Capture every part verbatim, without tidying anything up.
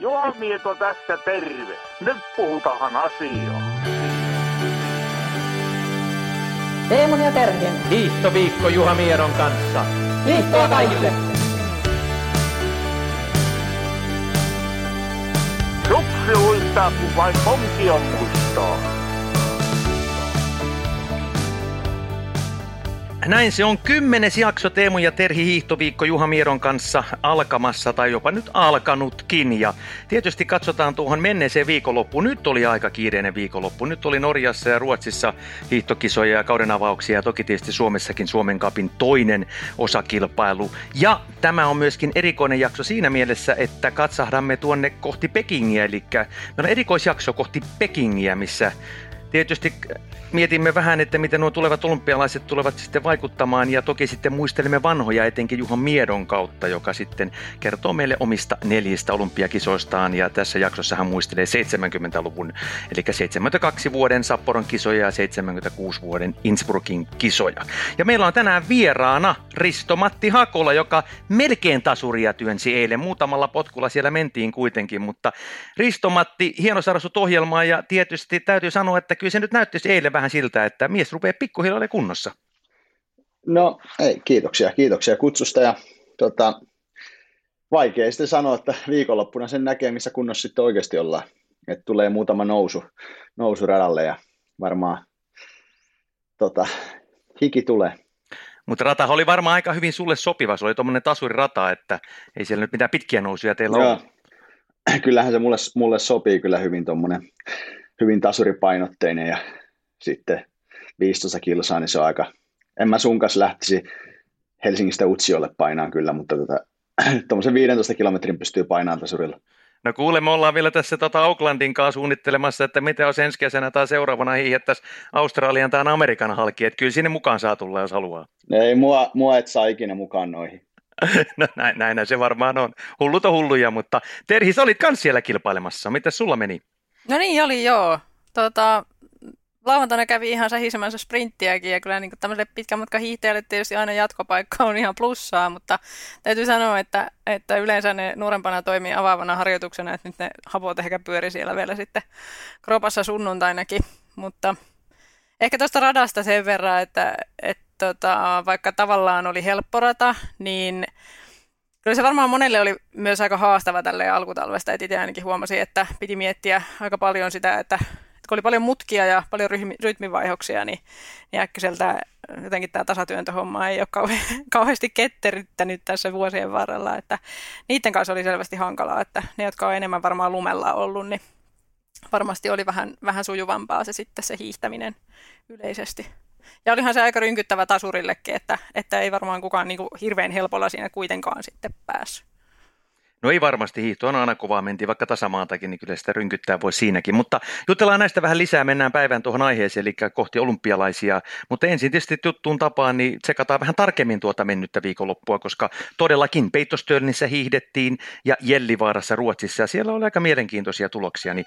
Juha Mieto tässä, terve. Nyt puhutaan asiaa. Teemun ja Terhin. Hiihtoviikko Juha Mieton kanssa. Hiihtoa kaikille! Suksi huistaa, kun vain konkio muistaa. Näin se on kymmenes jakso Teemu ja Terhi hiihtoviikko Juha Mieton kanssa alkamassa tai jopa nyt alkanutkin. Ja tietysti katsotaan tuohon menneeseen viikonloppuun. Nyt oli aika kiireinen viikonloppu. Nyt oli Norjassa ja Ruotsissa hiihtokisoja ja kauden avauksia ja toki tietysti Suomessakin Suomen Cupin toinen osakilpailu. Ja tämä on myöskin erikoinen jakso siinä mielessä, että katsahdamme tuonne kohti Pekingiä. Eli meillä on erikoisjakso kohti Pekingiä, missä tietysti mietimme vähän, että miten nuo tulevat olympialaiset tulevat sitten vaikuttamaan ja toki sitten muistelemme vanhoja etenkin Juha Mieton kautta, joka sitten kertoo meille omista neljistä olympiakisoistaan ja tässä jaksossa hän muistelee seitsemänkymmentäluvun eli seitsemänkymmentäkaksi vuoden Sapporon kisoja ja seitsemänkymmentäkuusi vuoden Innsbruckin kisoja. Ja meillä on tänään vieraana Risto-Matti Hakola, joka melkein tasuria työnsi eilen. Muutamalla potkulla siellä mentiin kuitenkin, mutta Risto-Matti, hieno saada sut ohjelmaan ja tietysti täytyy sanoa, että kyllä se nyt näyttäisi eilen vähän siltä, että mies rupeaa pikkuhiljaa olemaan kunnossa. No ei, kiitoksia, kiitoksia kutsusta ja tota, vaikea sitten sanoa, että viikonloppuna sen näkee, missä kunnossa sitten oikeasti ollaan. Että tulee muutama nousu, nousu radalle ja varmaan tota, hiki tulee. Mutta rata oli varmaan aika hyvin sulle sopiva, se oli tuommoinen tasurirata, että ei siellä nyt mitään pitkiä nousuja teillä no, ole. Kyllähän se mulle, mulle sopii kyllä hyvin tuommoinen hyvin tasuripainotteinen ja sitten viisitoista kilsaa, niin se on aika, en mä sun kanssa lähtisi Helsingistä Utsiolle painaan kyllä, mutta tota, tuommoisen viidentoista kilometrin pystyy painaan tasurilla. No kuule, me ollaan vielä tässä tota Auklandin kanssa suunnittelemassa, että mitä olisi ensi kesänä tai seuraavana hiihdettäisiin Australian tai Amerikan halki, että kyllä sinne mukaan saa tulla, jos haluaa. Ei, mua, mua et saa ikinä mukaan noihin. No näin, näin se varmaan on. Hullut on hulluja, mutta Terhi, sä olit kans siellä kilpailemassa. Mitäs sulla meni? No niin, oli joo. Tota... Lauantaina kävi ihan sähisemänsä sprinttiäkin ja kyllä niin kuin tämmöiselle pitkän matkan hiihtäjälle tietysti aina jatkopaikka on ihan plussaa, mutta täytyy sanoa, että, että yleensä ne nuorempana toimii avaavana harjoituksena, että nyt ne hapot ehkä pyöri siellä vielä sitten kropassa sunnuntainakin, mutta ehkä tuosta radasta sen verran, että, että tota, vaikka tavallaan oli helppo rata, niin kyllä se varmaan monelle oli myös aika haastava tälleen alkutalvesta, että itse ainakin huomasin, että piti miettiä aika paljon sitä, että kun oli paljon mutkia ja paljon rytmivaihoksia, niin, niin äkkiseltä jotenkin tämä tasatyöntöhomma ei ole kauhe- kauheasti ketterittänyt tässä vuosien varrella. Että niiden kanssa oli selvästi hankalaa, että ne, jotka on enemmän varmaan lumella ollut, niin varmasti oli vähän, vähän sujuvampaa se, sitten, se hiihtäminen yleisesti. Ja olihan se aika rynkyttävä tasurillekin, että, että ei varmaan kukaan niin kuin hirveän helpolla siinä kuitenkaan sitten päässyt. No ei varmasti, hiihto on aina kovaa, mentiin vaikka tasamaantakin, niin kyllä sitä rynkyttää voi siinäkin, mutta jutellaan näistä vähän lisää, mennään päivään tuohon aiheeseen, eli kohti olympialaisia, mutta ensin tietysti juttuun tapaan, niin tsekataan vähän tarkemmin tuota mennyttä viikonloppua, koska todellakin Peitostölnissä hiihdettiin ja Jellivaarassa Ruotsissa, ja siellä oli aika mielenkiintoisia tuloksia, niin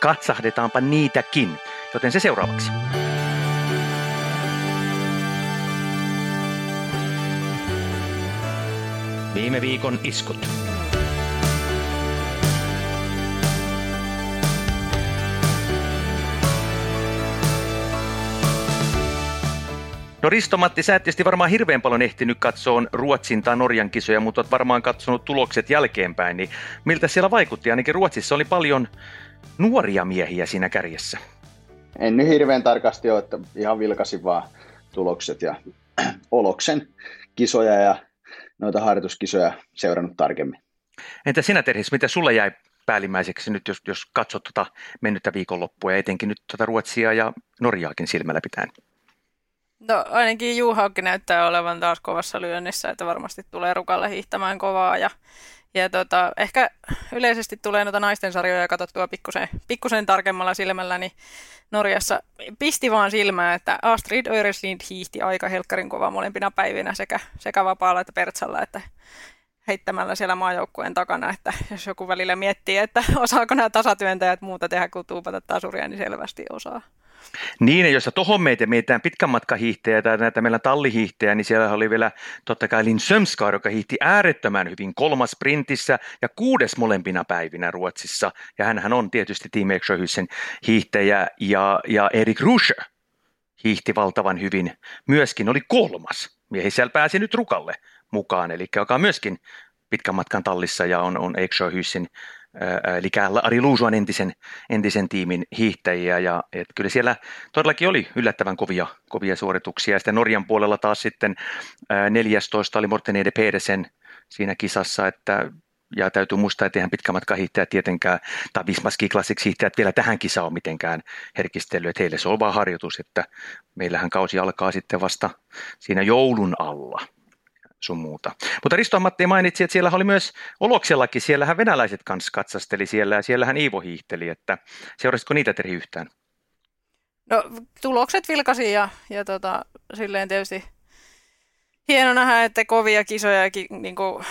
katsahdetaanpa niitäkin, joten se seuraavaksi. Viime viikon iskut. No Risto-Matti, sä et tietysti varmaan hirveän paljon ehtinyt katsoa Ruotsin tai Norjan kisoja, mutta oot varmaan katsonut tulokset jälkeenpäin, niin miltä siellä vaikutti? Ainakin Ruotsissa oli paljon nuoria miehiä siinä kärjessä. En nyt hirveän tarkasti ole, että ihan vilkasin vaan tulokset ja Oloksen kisoja ja noita harjoituskisoja seurannut tarkemmin. Entä sinä Terhi, mitä sulla jäi päällimmäiseksi nyt, jos, jos katsot tuota mennyttä viikonloppua ja etenkin nyt tuota Ruotsia ja Norjaakin silmällä pitäen? No ainakin Juhaukki näyttää olevan taas kovassa lyönnissä, että varmasti tulee Rukalle hiihtämään kovaa ja, ja tota, ehkä yleisesti tulee noita naisten sarjoja katsottua pikkusen, pikkusen tarkemmalla silmällä, niin Norjassa pisti vaan silmään, että Astrid Öreslind hiihti aika helkkarin kovaa molempina päivinä sekä, sekä vapaalla että pertsalla, että heittämällä siellä maajoukkueen takana, että jos joku välillä miettii, että osaako nämä tasatyöntäjät muuta tehdä kuin tuupata tasuria, niin selvästi osaa. Niin, jos tuohon meitä mietitään pitkän matkan hiihtejä tai näitä meillä tallihiihtejä, niin siellä oli vielä totta kai Lin Sömska, joka hiihti äärettömän hyvin kolmas sprintissä ja kuudes molempina päivinä Ruotsissa. Ja hänhän on tietysti Team Exxon hiihtäjä ja, ja Erik Ruscher hiihti valtavan hyvin. Myöskin oli kolmas. Miehisellä pääsi nyt Rukalle mukaan, eli joka on myöskin pitkän matkan tallissa ja on, on Exxon eli Ari Luusuan entisen, entisen tiimin hiihtäjiä, ja et kyllä siellä todellakin oli yllättävän kovia, kovia suorituksia, ja sitten Norjan puolella taas sitten neljästoista oli Morten Ede Pedersen siinä kisassa, että, ja täytyy muistaa, että eihän pitkä matka hiihtäjät tietenkään, tai Vismaski Classics hiihtäjät vielä tähän kisaan on mitenkään herkistellyt, että heille se on vaan harjoitus, että meillähän kausi alkaa sitten vasta siinä joulun alla. Sun muuta. Mutta Risto-Matti mainitsi, että siellä oli myös Oloksellakin, siellähän venäläiset kanssa katsasteli siellä ja siellähän Iivo hiihteli, että seurasitko niitä Terhi yhtään? No tulokset vilkasi ja, ja tota, silleen tietysti hieno nähdä, että kovia kisoja ja ki, niin kuin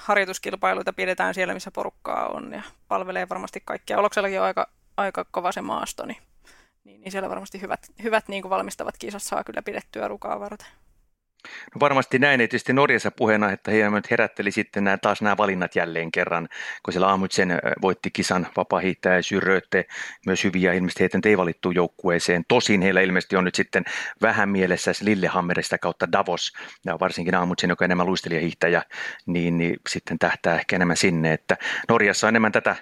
harjoituskilpailuita pidetään siellä, missä porukkaa on ja palvelee varmasti kaikkia. Oloksellakin on aika, aika kova se maasto, niin, niin siellä varmasti hyvät, hyvät niin kuin valmistavat kisat saa kyllä pidettyä Rukaa varten. No varmasti näin, tietysti Norjassa puheena, että hieman herätteli sitten nämä, taas nämä valinnat jälleen kerran, kun siellä Ahmutsen voitti kisan vapaahiihtäjä ja Syröötte, myös hyviä ilmeisesti heitä ei valittu joukkueeseen. Tosin heillä ilmeisesti on nyt sitten vähän mielessä Lillehammerista kautta Davos, ja varsinkin Ahmutsen, joka on enemmän luistelijahiihtäjä, niin, niin sitten tähtää ehkä enemmän sinne, että Norjassa on enemmän tätä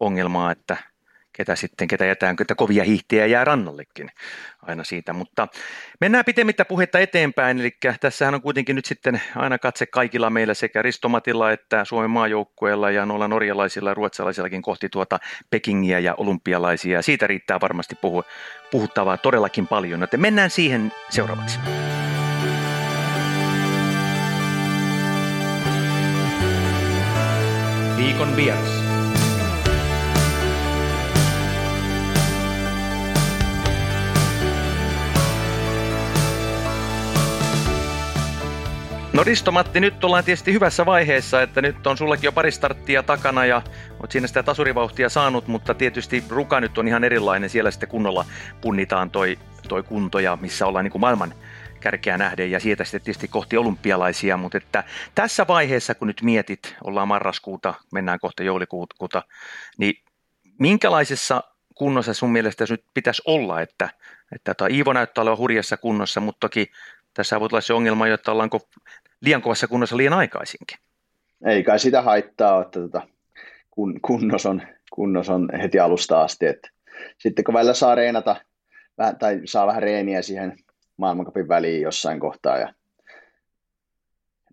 ongelmaa, että ketä sitten, ketä jätään, ketä kovia hiihtiä jää rannallekin aina siitä, mutta mennään pitemmittä puhetta eteenpäin, eli tässähän on kuitenkin nyt sitten aina katse kaikilla meillä sekä Risto-Matilla että Suomen maajoukkueella ja noilla norjalaisilla ja ruotsalaisillakin kohti tuota Pekingiä ja olympialaisia, siitä riittää varmasti puhu, puhuttavaa todellakin paljon, joten mennään siihen seuraavaksi. Viikon vieras. No Risto-Matti, nyt ollaan tietysti hyvässä vaiheessa, että nyt on sullakin jo pari starttia takana ja olet siinä sitä tasurivauhtia saanut, mutta tietysti Ruka nyt on ihan erilainen, siellä sitten kunnolla punnitaan toi, toi kunto ja missä ollaan niin kuin maailman kärkeä nähden ja sieltä sitten tietysti kohti olympialaisia, mutta että tässä vaiheessa kun nyt mietit, ollaan marraskuuta, mennään kohta joulukuuta, niin minkälaisessa kunnossa sun mielestä nyt pitäisi olla, että, että Iivo näyttää olevan hurjassa kunnossa, mutta toki tässä voi tulla se ongelma, jotta ollaanko liian kovassa kunnossa liian aikaisinkin. Ei kai sitä haittaa ole, että tuota, kun, kunnos, on, kunnos on heti alusta asti. Että sitten kun välillä saa reenata vähän, tai saa vähän reeniä siihen maailmancupin väliin jossain kohtaa ja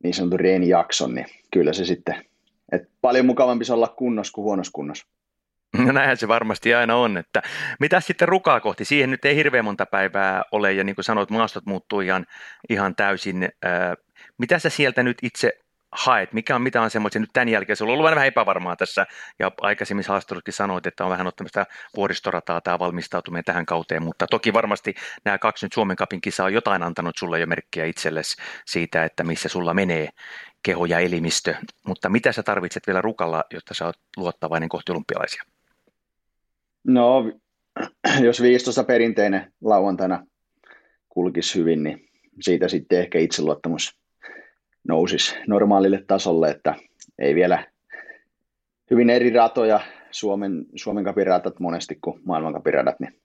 niin sanotun reenijakson, niin kyllä se sitten, että paljon mukavampi olla kunnos kuin huonossa kunnossa. No näinhän se varmasti aina on, että mitä sitten Rukaa kohti, siihen nyt ei hirveän monta päivää ole ja niin kuin sanoit, maastot muuttuu ihan, ihan täysin. Mitä sä sieltä nyt itse haet, mikä on, mitä on semmoisia nyt tämän jälkeen, se on ollut vähän epävarmaa tässä ja aikaisemmissa haastatteluissakin sanoit, että on vähän ottanut tämmöistä vuoristorataa tämä valmistautuminen tähän kauteen, mutta toki varmasti nämä kaksi nyt Suomen Cupin kisaa on jotain antanut sulle jo merkkiä itsellesi siitä, että missä sulla menee keho ja elimistö, mutta mitä sä tarvitset vielä Rukalla, jotta sä oot luottavainen kohti olympialaisia? No, jos viistossa perinteinen lauantaina kulkisi hyvin, niin siitä sitten ehkä itseluottamus nousisi normaalille tasolle, että ei vielä hyvin eri ratoja, Suomen, Suomen Cupin ratat monesti kuin maailman Cupin radat, niin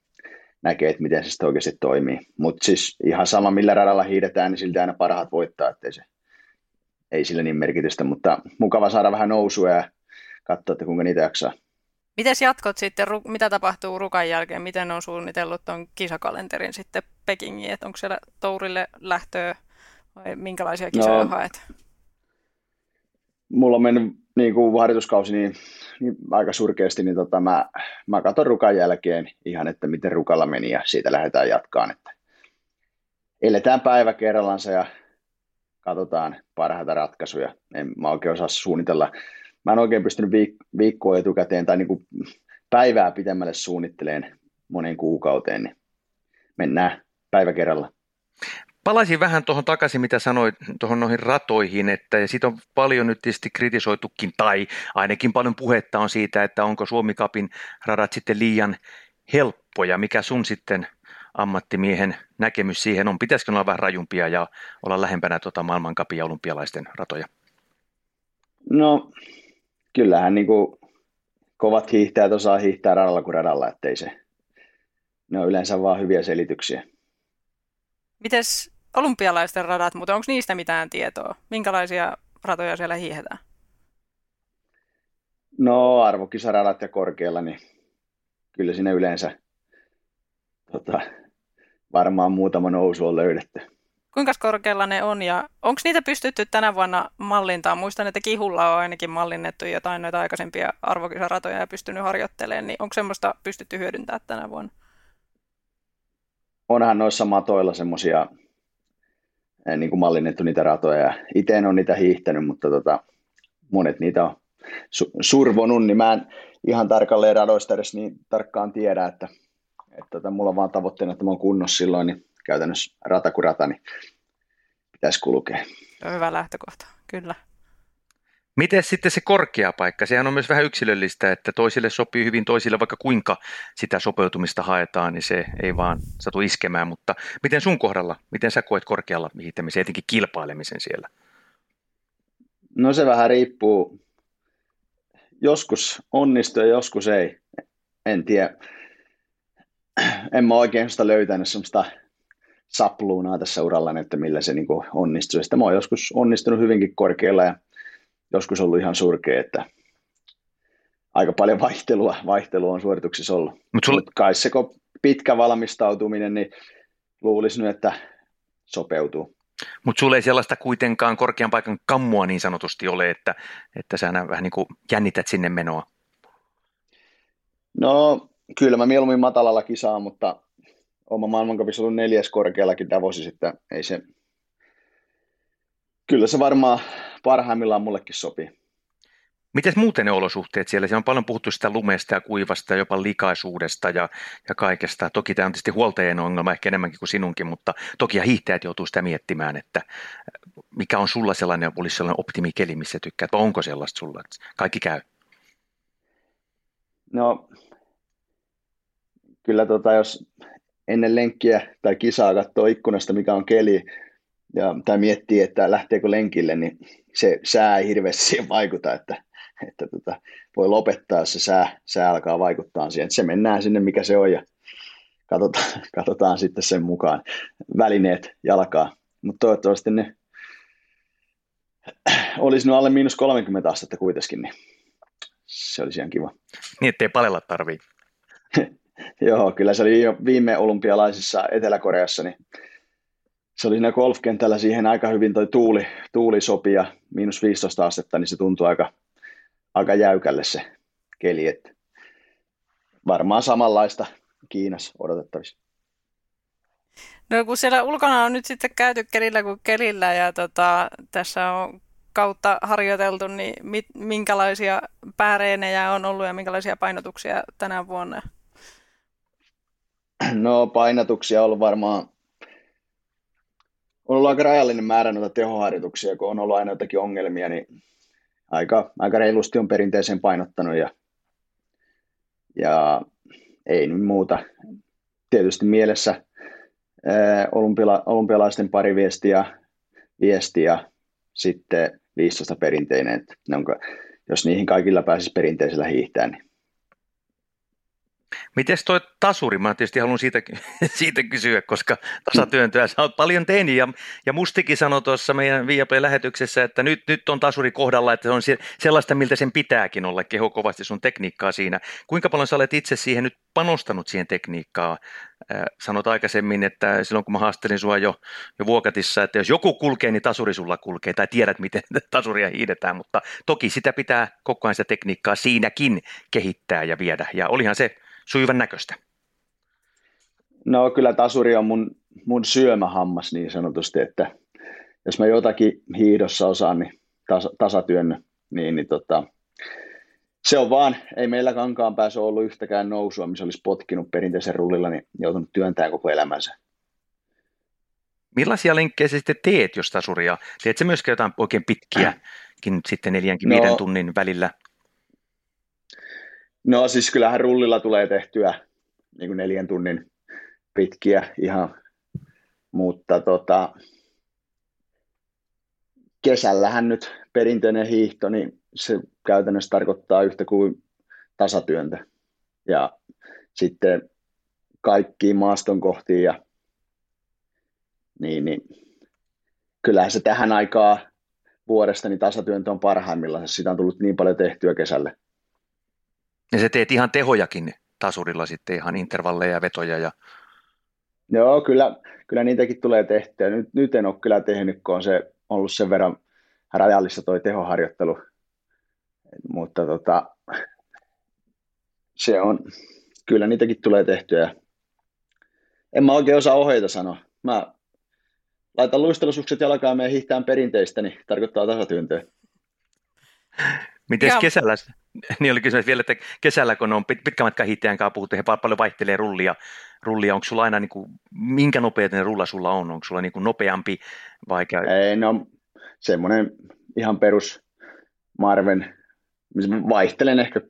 näkee, että miten se sitten oikeasti toimii. Mutta siis ihan sama, millä radalla hiidetään, niin silti aina parhaat voittaa, ettei se, ei sillä niin merkitystä, mutta mukava saada vähän nousua ja katsoa, että kuinka niitä jaksaa. Mites jatkot sitten, mitä tapahtuu Rukan jälkeen, miten on suunnitellut tuon kisakalenterin sitten Pekingiin, että onko siellä tourille lähtöä vai minkälaisia kisoja no, haet? Mulla on mennyt niin kuin harjoituskausi niin, niin aika surkeasti, niin tota, mä, mä katson Rukan jälkeen ihan, että miten Rukalla meni ja siitä lähdetään jatkaan, että eletään päivä kerrallansa ja katsotaan parhaita ratkaisuja, en mä oikein osaa suunnitella. Mä en oikein pystynyt viik- viikkoa etukäteen tai niin kuin päivää pitemmälle suunnitteleen moneen kuukauteen, niin mennään päivä kerralla. Palaisin vähän tuohon takaisin, mitä sanoit, tuohon noihin ratoihin, että ja siitä on paljon nyt tietysti kritisoitukin, tai ainakin paljon puhetta on siitä, että onko Suomi Cupin radat sitten liian helppoja, mikä sun sitten ammattimiehen näkemys siihen on? Pitäisikö olla vähän rajumpia ja olla lähempänä tuota maailmancupin ja olympialaisten ratoja? No kyllähän niin kuin kovat hiihtäjät osaa hiihtää radalla kuin radalla, ettei se. Ne on yleensä vaan hyviä selityksiä. Mites olympialaisten radat, mutta onko niistä mitään tietoa? Minkälaisia ratoja siellä hiihetään? No arvokisaradat ja korkealla, niin kyllä siinä yleensä tota, varmaan muutama nousu on löydetty. Kuinka korkealla ne on ja onko niitä pystytty tänä vuonna mallintaan? Muistan, että Kihulla on ainakin mallinnettu jotain noita aikaisempia arvokisaratoja ja pystynyt harjoittelemaan, niin onko semmoista pystytty hyödyntämään tänä vuonna? Onhan noissa matoilla semmoisia niin kuin mallinnettu niitä ratoja. Itse en ole niitä hiihtänyt, mutta tota, monet niitä on su- survonut, niin mä en ihan tarkalleen radoista edes niin tarkkaan tiedä, että, että tota, mulla on vaan tavoitteena, että mä oon kunnossa silloin, niin käytännössä rata kuin rata, niin pitäisi kulkea. Hyvä lähtökohta, kyllä. Miten sitten se korkea paikka? Sehän on myös vähän yksilöllistä, että toisille sopii hyvin, toisille vaikka kuinka sitä sopeutumista haetaan, niin se ei vaan satu iskemään, mutta miten sun kohdalla, miten sä koet korkealla hiihtämisen, etenkin kilpailemisen siellä? No se vähän riippuu. Joskus onnistuu ja joskus ei. En tiedä. En mä oikein sitä löytänyt semmoista sapluunaa tässä uralla, että millä se niin kuin onnistuu. Sitten mä oon joskus onnistunut hyvinkin korkealla ja joskus ollut ihan surkea, että aika paljon vaihtelua, vaihtelua on suorituksissa ollut. Mutta sulle... Mut kai se, kun pitkä valmistautuminen, niin luulisi nyt, että sopeutuu. Mutta sulle ei sellaista kuitenkaan korkean paikan kammua niin sanotusti ole, että, että sä vähän niin kuin jännität sinne menoa. No kyllä mä mieluummin matalalla kisaa, mutta oma maailmancupissa ollut neljäs korkeallakin Davosi, että ei se... Kyllä se varmaan parhaimmillaan mullekin sopii. Mites muuten ne olosuhteet siellä? Siellä on paljon puhuttu sitä lumesta ja kuivasta ja jopa likaisuudesta ja, ja kaikesta. Toki tämä on tietysti huoltajien ongelma ehkä enemmänkin kuin sinunkin, mutta toki ja hiihtäjät joutuu sitä miettimään, että mikä on sulla sellainen, olisi sellainen optimikeli, missä tykkäät, vai onko sellaista sulla, että kaikki käy? No kyllä tota, jos ennen lenkkiä tai kisaa katsoo ikkunasta, mikä on keli, ja, tai miettii, että lähteekö lenkille, niin se sää ei hirveästi siihen vaikuta, että, että tota, voi lopettaa, jos se sää, sää alkaa vaikuttaa siihen. Se mennään sinne, mikä se on, ja katsotaan, katsotaan sitten sen mukaan välineet jalkaa. Mutta toivottavasti ne olisi noin alle miinus kolmekymmentä astetta kuitenkin, niin se olisi ihan kiva. Niin, ettei palella tarvii. Joo, kyllä se oli jo viime olympialaisissa Etelä-Koreassa, niin se oli siinä golfkentällä, siihen aika hyvin toi tuuli, tuuli sopi ja miinus viisitoista astetta, niin se tuntui aika, aika jäykälle se keli. Että varmaan samanlaista Kiinassa odotettavissa. No kun siellä ulkona on nyt sitten käyty kelillä kuin kelillä ja tota, tässä on kautta harjoiteltu, niin mit, minkälaisia pääreenejä on ollut ja minkälaisia painotuksia tänä vuonna? No painotuksia on ollut varmaan... On ollut aika rajallinen määrä noita tehoharjoituksia, kun on ollut aina jotakin ongelmia, niin aika, aika reilusti on perinteisen painottanut ja, ja ei nyt muuta. Tietysti mielessä ää, olympila, olympialaisten pari viestiä, viestiä sitten viisitoista perinteinen, että onko, jos niihin kaikilla pääsisi perinteisellä hiihtään, niin. Mites toi tasuri? Mä tietysti haluan siitä, siitä kysyä, koska tasatyöntöä sä oot paljon tehnyt ja, ja Mustikin sanoi tuossa meidän Viaplay-lähetyksessä, että nyt, nyt on tasuri kohdalla, että se on sellaista, miltä sen pitääkin olla, keho kovasti sun tekniikkaa siinä. Kuinka paljon sä olet itse siihen nyt panostanut siihen tekniikkaan? Sanot aikaisemmin, että silloin kun mä haastelin sua jo, jo Vuokatissa, että jos joku kulkee, niin tasuri sulla kulkee tai tiedät, miten tasuria hiidetään, mutta toki sitä pitää koko ajan sitä tekniikkaa siinäkin kehittää ja viedä ja olihan se sujuvan näköistä. No kyllä tasuri on mun, mun syömähammas niin sanotusti, että jos mä jotakin hiidossa osaan, niin tas, tasatyön, niin, niin tota, se on vaan, ei meillä Kankaan päässä ollut yhtäkään nousua, missä olisi potkinut perinteisen rullilla, niin joutunut työntämään koko elämänsä. Millaisia lenkkejä sä sitten teet, jos tasuria? Teet sä myöskään jotain oikein pitkiäkin sitten neljänkin no, viiden tunnin välillä? No siis kyllähän rullilla tulee tehtyä niin kuin neljän tunnin pitkiä ihan, mutta tota, kesällähän nyt perinteinen hiihto, niin se käytännössä tarkoittaa yhtä kuin tasatyöntä ja sitten kaikkiin maaston kohtiin ja niin, niin kyllähän se tähän aikaan vuodesta niin tasatyöntö on parhaimmillaan, sitä on tullut niin paljon tehtyä kesälle. Ja se teet ihan tehojakin tasurilla sitten, ihan intervalleja ja vetoja. Ja... Joo, kyllä, kyllä niitäkin tulee tehtyä. Nyt, nyt en ole kyllä tehnyt, kun on se, ollut sen verran rajallista toi tehoharjoittelu. Mutta tota, se on, kyllä niitäkin tulee tehtyä. En mä oikein osaa ohjeita sanoa. Mä laitan luistelusukset jalkaan ja menen hiihtään perinteistä, niin tarkoittaa tasatyöntöä. Miten kesällä? Niin oli kysymys vielä, että kesällä kun on pitkän matkan hiihtäjän kanssa puhuttu, he paljon vaihtelee rullia, rullia. Onko sulla aina, niin kuin, minkä nopeuden rulla sulla on? Onko sulla niin kuin nopeampi? Vaikea? Ei, no semmoinen ihan perus Marven, vaihtelen ehkä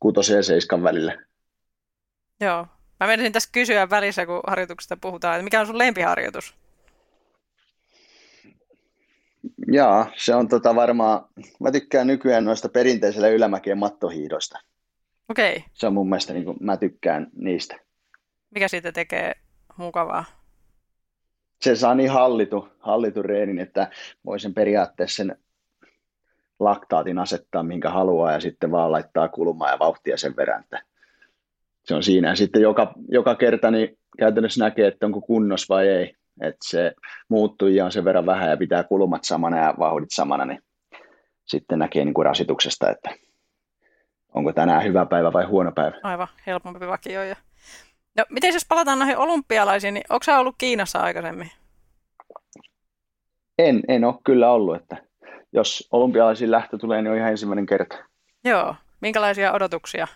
kutosen ja seiskan välillä. Joo, mä menisin tässä kysyä välissä, kun harjoituksesta puhutaan, että mikä on sun lempiharjoitus? Joo, se on tota varmaan, mä tykkään nykyään noista perinteisellä ylämäkien mattohiidoista. Okei. Okay. Se on mun mielestä, niin kuin, mä tykkään niistä. Mikä siitä tekee mukavaa? Se saa niin hallitu, hallitu reenin, että voi sen periaatteessa sen laktaatin asettaa, minkä haluaa, ja sitten vaan laittaa kulmaa ja vauhtia sen verran. Se on siinä. Ja sitten joka, joka kerta niin käytännössä näkee, että onko kunnos vai ei. Että se muuttujia on sen verran vähän ja pitää kulmat samana ja vauhdit samana, niin sitten näkee niin kuin rasituksesta, että onko tänään hyvä päivä vai huono päivä. Aivan, helpompi vakio. Ja... No, miten jos palataan noihin olympialaisiin, niin onko sä ollut Kiinassa aikaisemmin? En, en ole kyllä ollut, että jos olympialaisiin lähtö tulee, niin on ihan ensimmäinen kerta. Joo, minkälaisia odotuksia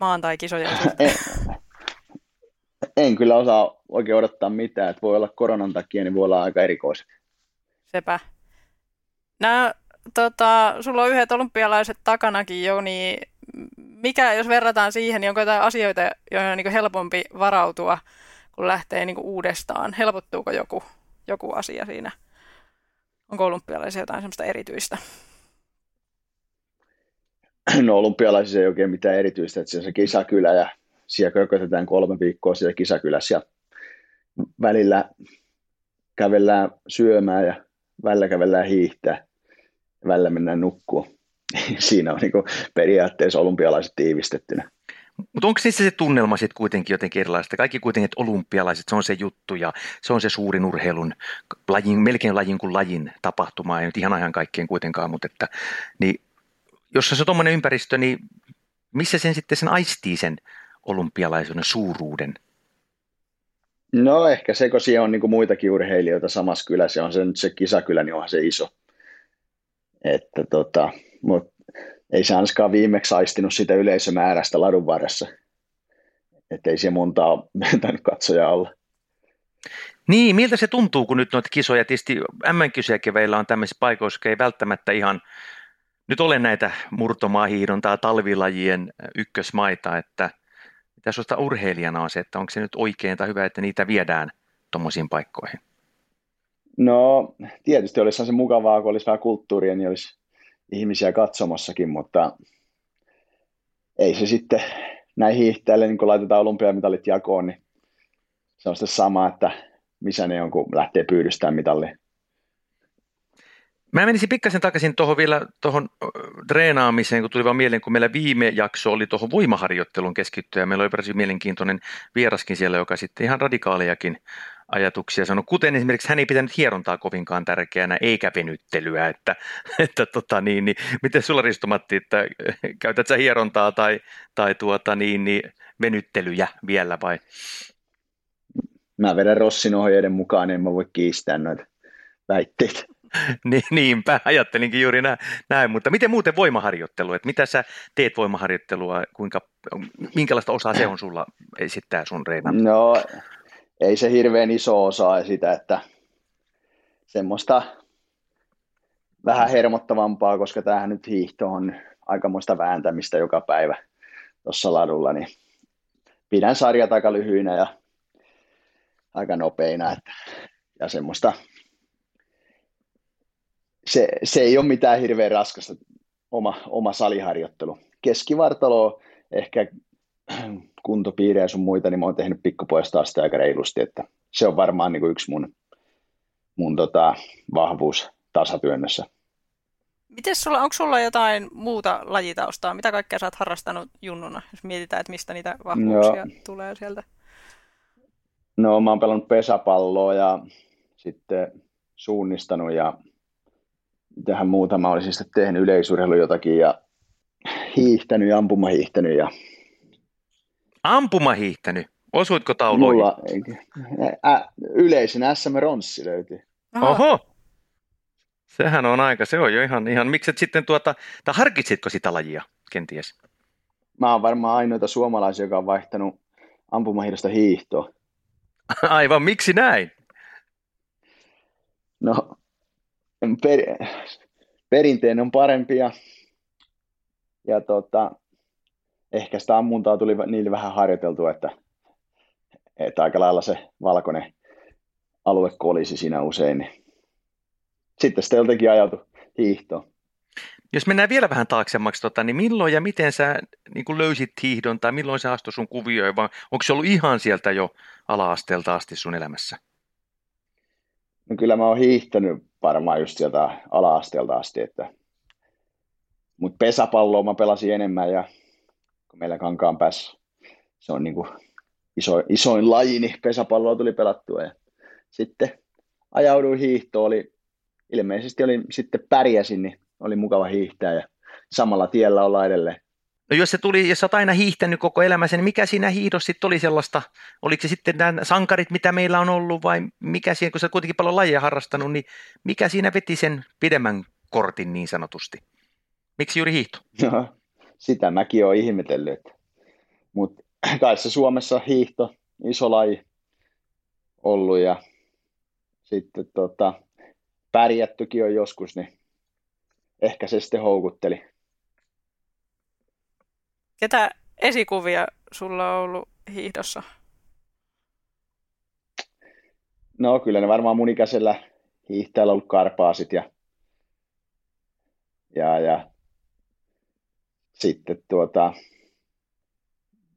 maantai-kisoja? En kyllä osaa oikein odottaa mitään, että voi olla koronan takia, niin voi olla aika erikoiset. Sepä. No, tota, sulla on yhdet olympialaiset takanakin jo, niin mikä, jos verrataan siihen, niin onko jotain asioita, joihin on niin kuin helpompi varautua, kun lähtee niin kuin uudestaan? Helpottuuko joku, joku asia siinä? Onko olympialaisissa jotain semmoista erityistä? No olympialaisissa ei oikein mitään erityistä, että se on se kisakylä ja siellä kökötetään kolme viikkoa siellä kisakylässä ja välillä kävellään syömään ja välillä kävellään hiihtää ja välillä mennään nukkuun. Siinä on niin kuin periaatteessa olympialaiset tiivistettynä. Mutta onko niissä se tunnelma sitten kuitenkin jotenkin erilaista? Kaikki kuitenkin, että olympialaiset, se on se juttu ja se on se suurin urheilun, lajin, melkein lajin kuin lajin tapahtuma, ei nyt ihan ajan kaikkeen kuitenkaan, mutta että, niin, jos se on tuommoinen ympäristö, niin missä sen sitten sen aistii sen olympialaisuuden suuruuden? No ehkä se, kun siellä on niin kuin muitakin urheilijoita samassa kylässä, on se nyt se kisakylä, niin onhan se iso. Että tota, mut ei se ainakaan viimeksi aistinut sitä yleisömäärästä ladun varressa. Että ei siellä montaa ole tainnut katsojaa olla. Niin, miltä se tuntuu, kun nyt noita kisoja, tietysti M M-kisoja keväillä on tämmöisiä paikoissa, ei välttämättä ihan nyt ole näitä murtomaahiihdon tai talvilajien ykkösmaita, että mitä sinusta urheilijana on se, että onko se nyt oikein tai hyvä, että niitä viedään tuommoisiin paikkoihin? No tietysti olisihan se mukavaa, kun olisi vähän kulttuuria, niin olisi ihmisiä katsomassakin, mutta ei se sitten näin hiihtäjille, niin kun laitetaan olympiamitalit jakoon, niin se on sitten sama, että missä ne on, kun lähtee pyydystämään mitalliin. Mä menisin pikkasen takaisin tuohon vielä tuohon treenaamiseen, kun tuli vaan mieleen, kun meillä viime jakso oli tuohon voimaharjoittelun keskittyä. Meillä oli varsin mielenkiintoinen vieraskin siellä, joka sitten ihan radikaaliakin ajatuksia sanoi. Kuten esimerkiksi hän ei pitänyt hierontaa kovinkaan tärkeänä, eikä venyttelyä. Että, että tota niin, niin, miten sulla Risto-Matti, että käytät sä hierontaa tai, tai tuota niin, niin, venyttelyjä vielä vai? Mä vedän Rossin ohjeiden mukaan, en mä voi kiistää noita väitteitä. Niinpä, ajattelinkin juuri näin, mutta miten muuten voimaharjoittelu, että mitä sä teet voimaharjoittelua, kuinka, minkälaista osaa se on sulla esittää sun reenan? No ei se hirveän iso osa sitä, että semmoista vähän hermottavampaa, koska tämähän nyt hiihto on aikamoista vääntämistä joka päivä tuossa ladulla, niin pidän sarjat aika lyhyinä ja aika nopeina. Että, ja semmoista, se, se ei ole mitään hirveän raskasta, oma, oma saliharjoittelu. Keskivartaloa, ehkä kuntopiirejä sun muita, niin mä oon tehnyt pikkupoista asti aika reilusti, että se on varmaan niin kuin yksi mun, mun tota, vahvuus tasatyönnössä. Mites sulla, onko sulla jotain muuta lajitaustaa? Mitä kaikkea sä oot harrastanut junnuna, jos mietitään, että mistä niitä vahvuuksia no. tulee sieltä? No, mä oon pelannut pesäpalloa ja sitten suunnistanut ja tähän muutama olisin sitten tehnyt yleisurheilu jotakin ja hiihtänyt ja ampumahiihtänyt. Ja... Ampumahiihtänyt? Osuitko tauluihin? Mulla ä, yleisin S M-ronssi löytyi. Aha. Oho! Sehän on aika, se on jo ihan, ihan. Mikset sitten tuota, tai harkitsitko sitä lajia kenties? Mä oon varmaan ainoita suomalaisia, joka on vaihtanut ampumahiihdosta hiihtoa. Aivan, miksi näin? No, per, perinteinen on parempi ja, ja tota, ehkä sitä ammuntaa tuli niille vähän harjoiteltua, että, että aika lailla se valkoinen alue kolisi siinä usein. Niin. Sitten sitä jotenkin ajautui hiihtoon. Jos mennään vielä vähän taaksemmaksi, tota, niin milloin ja miten sä niin kun löysit hiihdon tai milloin se astui sun kuvioihin, vai onko se ollut ihan sieltä jo ala-asteelta asti sun elämässä? No kyllä mä oon hiihtänyt varmaan just sieltä ala-asteelta asti, että... mutta pesäpalloa mä pelasin enemmän ja kun meillä Kankaan päässä se on niin kuin iso, isoin laji, niin pesäpalloa tuli pelattua ja sitten ajauduin hiihtoon, oli ilmeisesti oli sitten pärjäsin, niin oli mukava hiihtää ja samalla tiellä ollaan edelleen. No jos se tuli, jos olet aina hiihtänyt koko elämänsä, niin mikä siinä hiihdossa sitten oli sellaista, oliko se sitten nämä sankarit, mitä meillä on ollut, vai mikä siinä, kun sä olet kuitenkin paljon lajeja harrastanut, niin mikä siinä veti sen pidemmän kortin niin sanotusti? Miksi juuri hiihto? No, sitä mäkin olen ihmetellyt, mutta kai se Suomessa hiihto, iso laji ollut ja sitten tota, pärjättykin on joskus, niin ehkä se sitten houkutteli. Ketä esikuvia sulla on ollut hiihdossa? No kyllä ne varmaan mun ikäisellä hiihtäjällä on ollut karpaasit ja, ja, ja sitten tuota,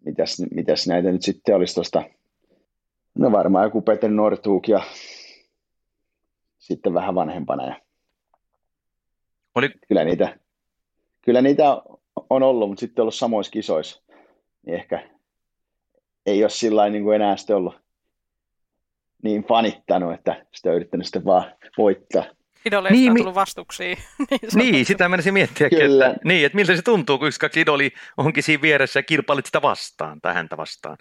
mitäs, mitäs näitä nyt sitten olisi tuosta, no varmaan joku Peter Northug ja sitten vähän vanhempana ja oli... kyllä niitä, kyllä niitä on ollut, mutta sitten ollut samoissa kisoissa, niin ehkä ei ole sillä niin enää sitten ollut niin fanittanut, että sitä on yrittänyt sitten vaan voittaa. Idoleista niin, on tullut vastuksia. niin, niin sitä menisin miettiäkin, että, niin, että miltä se tuntuu, kun yksi kaksi idoli onkin siinä vieressä ja kilpailit sitä vastaan tai häntä vastaan.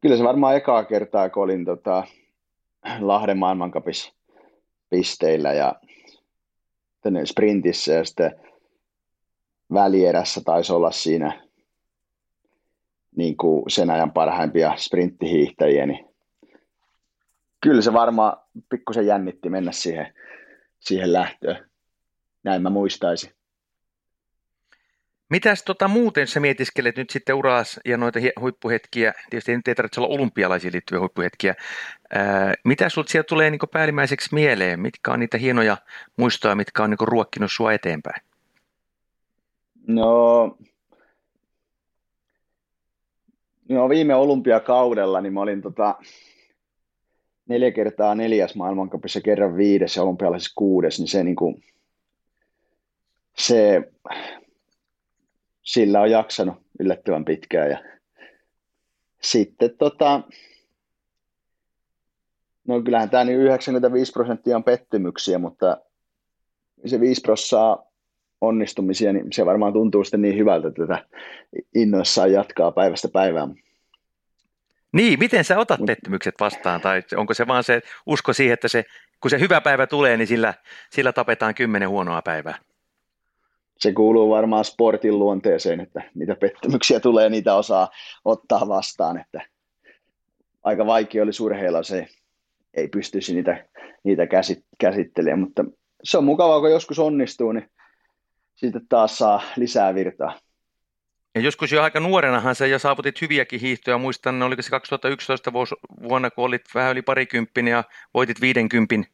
Kyllä se varmaan ekaa kertaa, kun olin tota, Lahden maailmancupissa pisteillä ja sprintissä ja sitten välierässä taisi olla siinä niin kuin sen ajan parhaimpia sprinttihiihtäjiä, niin kyllä se varmaan pikkusen jännitti mennä siihen, siihen lähtöön. Näin mä muistaisin. Mitäs tota muuten sä mietiskelet nyt sitten uraas ja noita huippuhetkiä, tietysti nyt ei tarvitse olla olympialaisiin liittyviä huippuhetkiä. Ää, mitä sulta siellä tulee niin kuin päällimmäiseksi mieleen? Mitkä on niitä hienoja muistoja, mitkä on niin kuin ruokkinut sua eteenpäin? No, no viime olympiakaudella niin mä olin tota neljä kertaa neljäs maailmancupissa, kerran viides ja olympialaisissa kuudes, niin se, niin kuin, se sillä on jaksanut yllättävän pitkään. Ja sitten tota, no kyllähän tämä niin yhdeksänkymmentäviisi prosenttia on pettymyksiä, mutta se viisi prosenttia onnistumisia, niin se varmaan tuntuu sitten niin hyvältä, että tätä innoissaan jatkaa päivästä päivään. Niin, miten sä otat pettymykset vastaan, tai onko se vaan se usko siihen, että se, kun se hyvä päivä tulee, niin sillä, sillä tapetaan kymmenen huonoa päivää? Se kuuluu varmaan sportin luonteeseen, että niitä pettymyksiä tulee, niitä osaa ottaa vastaan, että aika vaikea olisi urheilla, se ei pystyisi niitä, niitä käsittelemään, mutta se on mukavaa, kun joskus onnistuu, niin sitten taas saa lisää virtaa. Ja joskus jo aika nuorenahan sä ja saavutit hyviäkin hiihtoja. Muistan, oliko se kaksituhattayksitoista vuonna, kun olit vähän yli parikymppinen ja voitit viidenkympin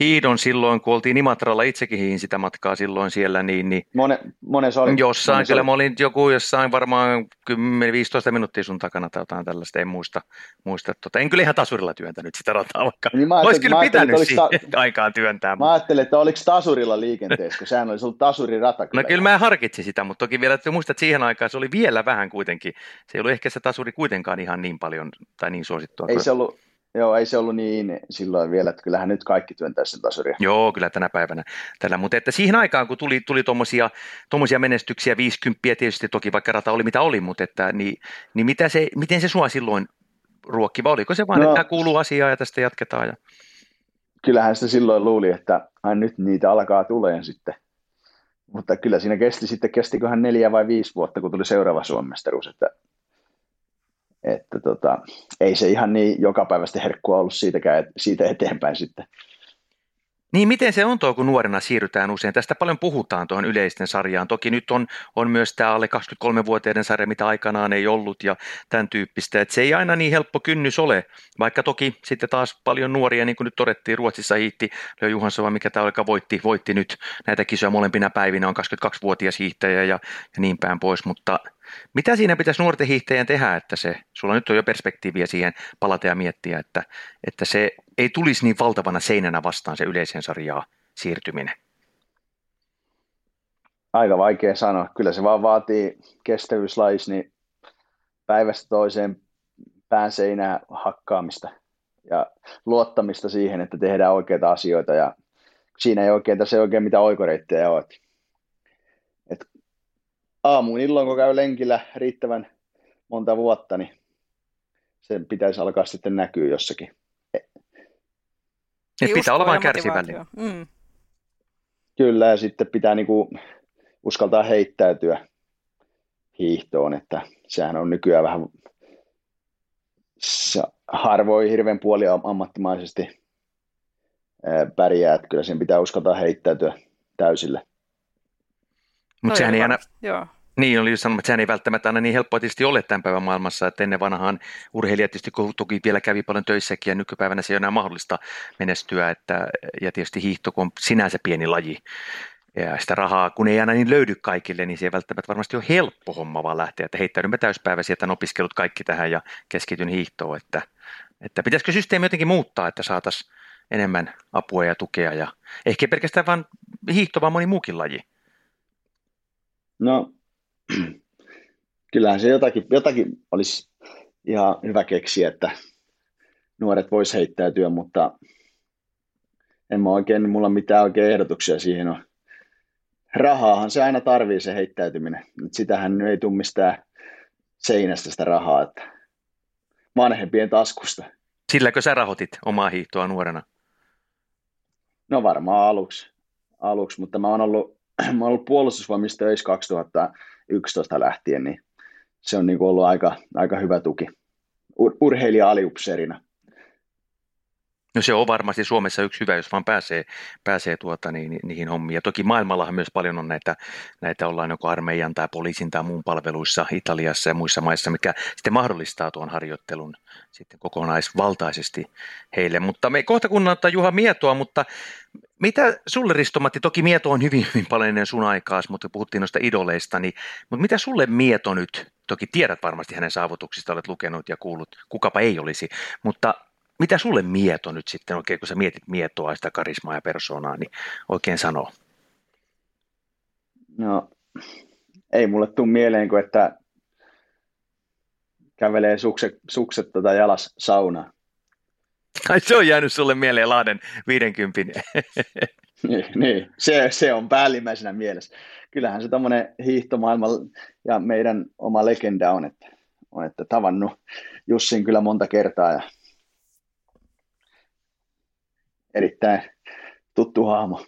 hiidon silloin, kun oltiin Imatralla. Itsekin hiihin sitä matkaa silloin siellä. Niin, niin Mone, monessa oli. Jossain, monessa kyllä oli. Mä olin joku jossain varmaan kymmenen viisitoista minuuttia sun takana tai jotain tällaista, en muista. muista tota. En kyllä ihan tasurilla työntänyt sitä rataa, vaikka niin olisi kyllä pitänyt ta... aikaa työntää. Mä ajattelin, että oliko tasurilla liikenteessä, kun sehän olisi ollut tasurirata. Kyllä. No kyllä mä harkitsin sitä, mutta toki vielä muistat, että siihen aikaan se oli vielä vähän kuitenkin. Se ei ollut ehkä se tasuri kuitenkaan ihan niin paljon tai niin suosittua. Ei se ollut. Joo, ei se ollut niin silloin vielä, että kyllähän nyt kaikki työntää sen tasuria. Joo, kyllä tänä päivänä. Tällä. Mutta että siihen aikaan, kun tuli, tuli tuommoisia menestyksiä, viisikymppiä tietysti toki, vaikka rata oli mitä oli, mutta että, niin, niin mitä se, miten se sua silloin ruokki, vai oliko se vaan, no, että tämä kuuluu asiaan ja tästä jatketaan? Ja... Kyllähän sitä silloin luuli, että nyt niitä alkaa tulemaan sitten. Mutta kyllä siinä kesti sitten, kestiköhän neljä vai viisi vuotta, kun tuli seuraava Suomen mestaruus, että... Että tota, ei se ihan niin jokapäiväistä herkkua ollut siitäkään, siitä eteenpäin sitten. Niin miten se on tuo, kun nuorena siirrytään usein? Tästä paljon puhutaan tuohon yleisten sarjaan. Toki nyt on, on myös tämä alle kaksikymmentäkolmevuotiaiden sarja, mitä aikanaan ei ollut ja tämän tyyppistä. Et se ei aina niin helppo kynnys ole, vaikka toki sitten taas paljon nuoria, niin kuin nyt todettiin, Ruotsissa hiihti Leo Juhansson, mikä tämä aika voitti, voitti nyt näitä kisoja molempina päivinä, on kaksikymmentäkaksivuotias hiihtäjä ja, ja niin päin pois, mutta... Mitä siinä pitäisi nuorten hiihtäjän tehdä, että se, sulla nyt on jo perspektiiviä siihen palata ja miettiä, että, että se ei tulisi niin valtavana seinänä vastaan se yleisen sarjaa siirtyminen? Aika vaikea sanoa. Kyllä se vaan vaatii kestävyyslajissa niin päivästä toiseen pään seinää hakkaamista ja luottamista siihen, että tehdään oikeita asioita ja siinä ei oikein, tässä ei oikein mitään oikoreittejä ole. Aamuun illoin, kun käy lenkillä riittävän monta vuotta, niin sen pitäisi alkaa sitten näkyä jossakin. Niin pitää olla vain kärsivällinen. Mm. Kyllä, ja sitten pitää niinku uskaltaa heittäytyä hiihtoon, että sehän on nykyään vähän harvoin hirveän puoliammattimaisesti pärjää, että kyllä sen pitää uskaltaa heittäytyä täysille. Mutta sehän ei aina, niin oli sanonut, että sehän ei välttämättä aina niin helppoa tietysti ole tämän päivän maailmassa, että ennen vanhaan urheilijat tietysti toki vielä kävi paljon töissäkin ja nykypäivänä se ei ole enää mahdollista menestyä, että, ja tietysti hiihto, kun on sinänsä pieni laji ja sitä rahaa, kun ei aina niin löydy kaikille, niin se ei välttämättä varmasti ole helppo homma vaan lähteä, että heittäydymme täyspäiväisiä, että opiskelut kaikki tähän ja keskityn hiihtoon, että, että pitäisikö systeemi jotenkin muuttaa, että saataisiin enemmän apua ja tukea ja ehkä pelkästään vain hiihto, vaan moni muukin laji. No, kyllähän se jotakin, jotakin olisi ihan hyvä keksiä, että nuoret vois heittäytyä, mutta en mä oikein, mulla mitään oikein ehdotuksia siihen on. Rahaahan se aina tarvii se heittäytyminen, sitähän ei tule mistään seinästä sitä rahaa, että vanhempien taskusta. Silläkö sä rahoitit omaa hiihtoa nuorena? No varmaan aluksi, aluksi mutta mä oon ollut Mä oon ollut puolustusvoimissa töissä kaksituhattayksitoista lähtien, niin se on niinku ollut aika, aika hyvä tuki Ur- urheilija-aliupseerina. No se on varmasti Suomessa yksi hyvä, jos vaan pääsee, pääsee tuota, niin, niihin hommiin. Ja toki maailmallahan myös paljon on näitä, näitä ollaan joko armeijan tai poliisin tai muun palveluissa Italiassa ja muissa maissa, mikä sitten mahdollistaa tuon harjoittelun sitten kokonaisvaltaisesti heille. Mutta me kohta kunnattaa Juha Mietoa, mutta mitä sulle, Risto-Matti, toki Mieto on hyvin, hyvin paljon ennen sun aikaas, mutta puhuttiin noista idoleista, niin, mutta mitä sulle Mieto nyt, toki tiedät varmasti hänen saavutuksista, olet lukenut ja kuullut, kukapa ei olisi, mutta mitä sulle Mieto nyt sitten oikein, kun sä mietit Mietoa, sitä karismaa ja persoonaa, niin oikein sanoo? No, ei mulle tule mieleen, kun että kävelee sukset, sukset tota jalas saunaan. Ai se on jäänyt sulle mieleen Lahden viidenkympin. niin, niin. Se, se on päällimmäisenä mielessä. Kyllähän se tommoinen hiihtomaailma ja meidän oma legenda on, että, on, että tavannut Jussin kyllä monta kertaa ja erittäin tuttu hahmo.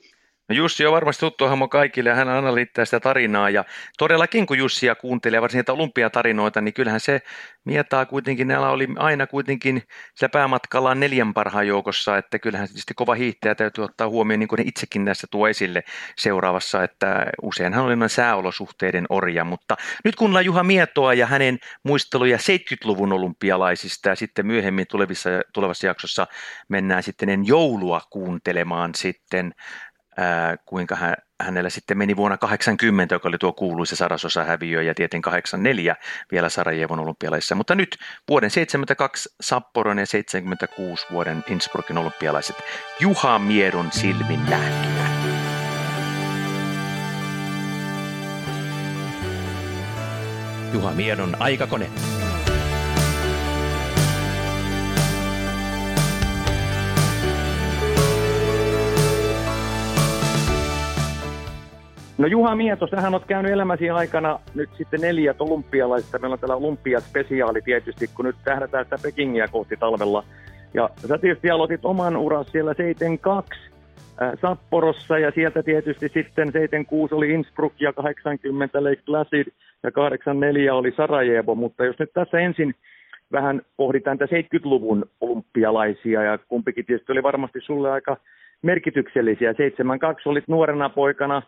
No Jussi on varmasti tuttu hahmo kaikille ja hän analyyttää sitä tarinaa ja todellakin kun Jussia kuuntelee varsinkin niitä olympiatarinoita, niin kyllähän se Mietaa kuitenkin, näillä oli aina kuitenkin sillä päämatkalla neljän parhaan joukossa, että kyllähän tietysti kova hiihtäjä täytyy ottaa huomioon, niin kuin ne itsekin näissä tuo esille seuraavassa, että useinhan oli noin sääolosuhteiden orja, mutta nyt kuunnellaan Juha Mietoa ja hänen muisteluja seitsemänkymmentäluvun olympialaisista ja sitten myöhemmin tulevissa, tulevassa jaksossa mennään sitten en joulua kuuntelemaan sitten Äh, kuinka hän, hänellä sitten meni vuonna kahdeksankymmentä, joka oli tuo kuuluisa sadasosa häviö ja tietenkin kahdeksankymmentäneljä vielä Sarajevon olympialaisissa. Mutta nyt vuoden seitsemänkymmentäkaksi Sapporon ja seitsemänkymmentäkuusi vuoden Innsbruckin olympialaiset Juha Miedon silmin nähtynä. Juha Miedon aikakone. No Juha Mieto, sähän olet käynyt elämäsi aikana nyt sitten neljä olympialaisista. Meillä on täällä olympiaspesiaali tietysti, kun nyt tähdätään sitä Pekingiä kohti talvella. Ja sä tietysti aloitit oman uran siellä seitsemänkymmentäkaksi äh, Sapporossa ja sieltä tietysti sitten seitsemänkymmentäkuusi oli Innsbruck ja kahdeksankymmentä Lake Placid ja kahdeksankymmentäneljä oli Sarajevo. Mutta jos nyt tässä ensin vähän pohditaan tätä seitsemänkymmentäluvun olympialaisia ja kumpikin tietysti oli varmasti sulle aika merkityksellisiä. seitsemänkymmentäkaksi olit nuorena poikana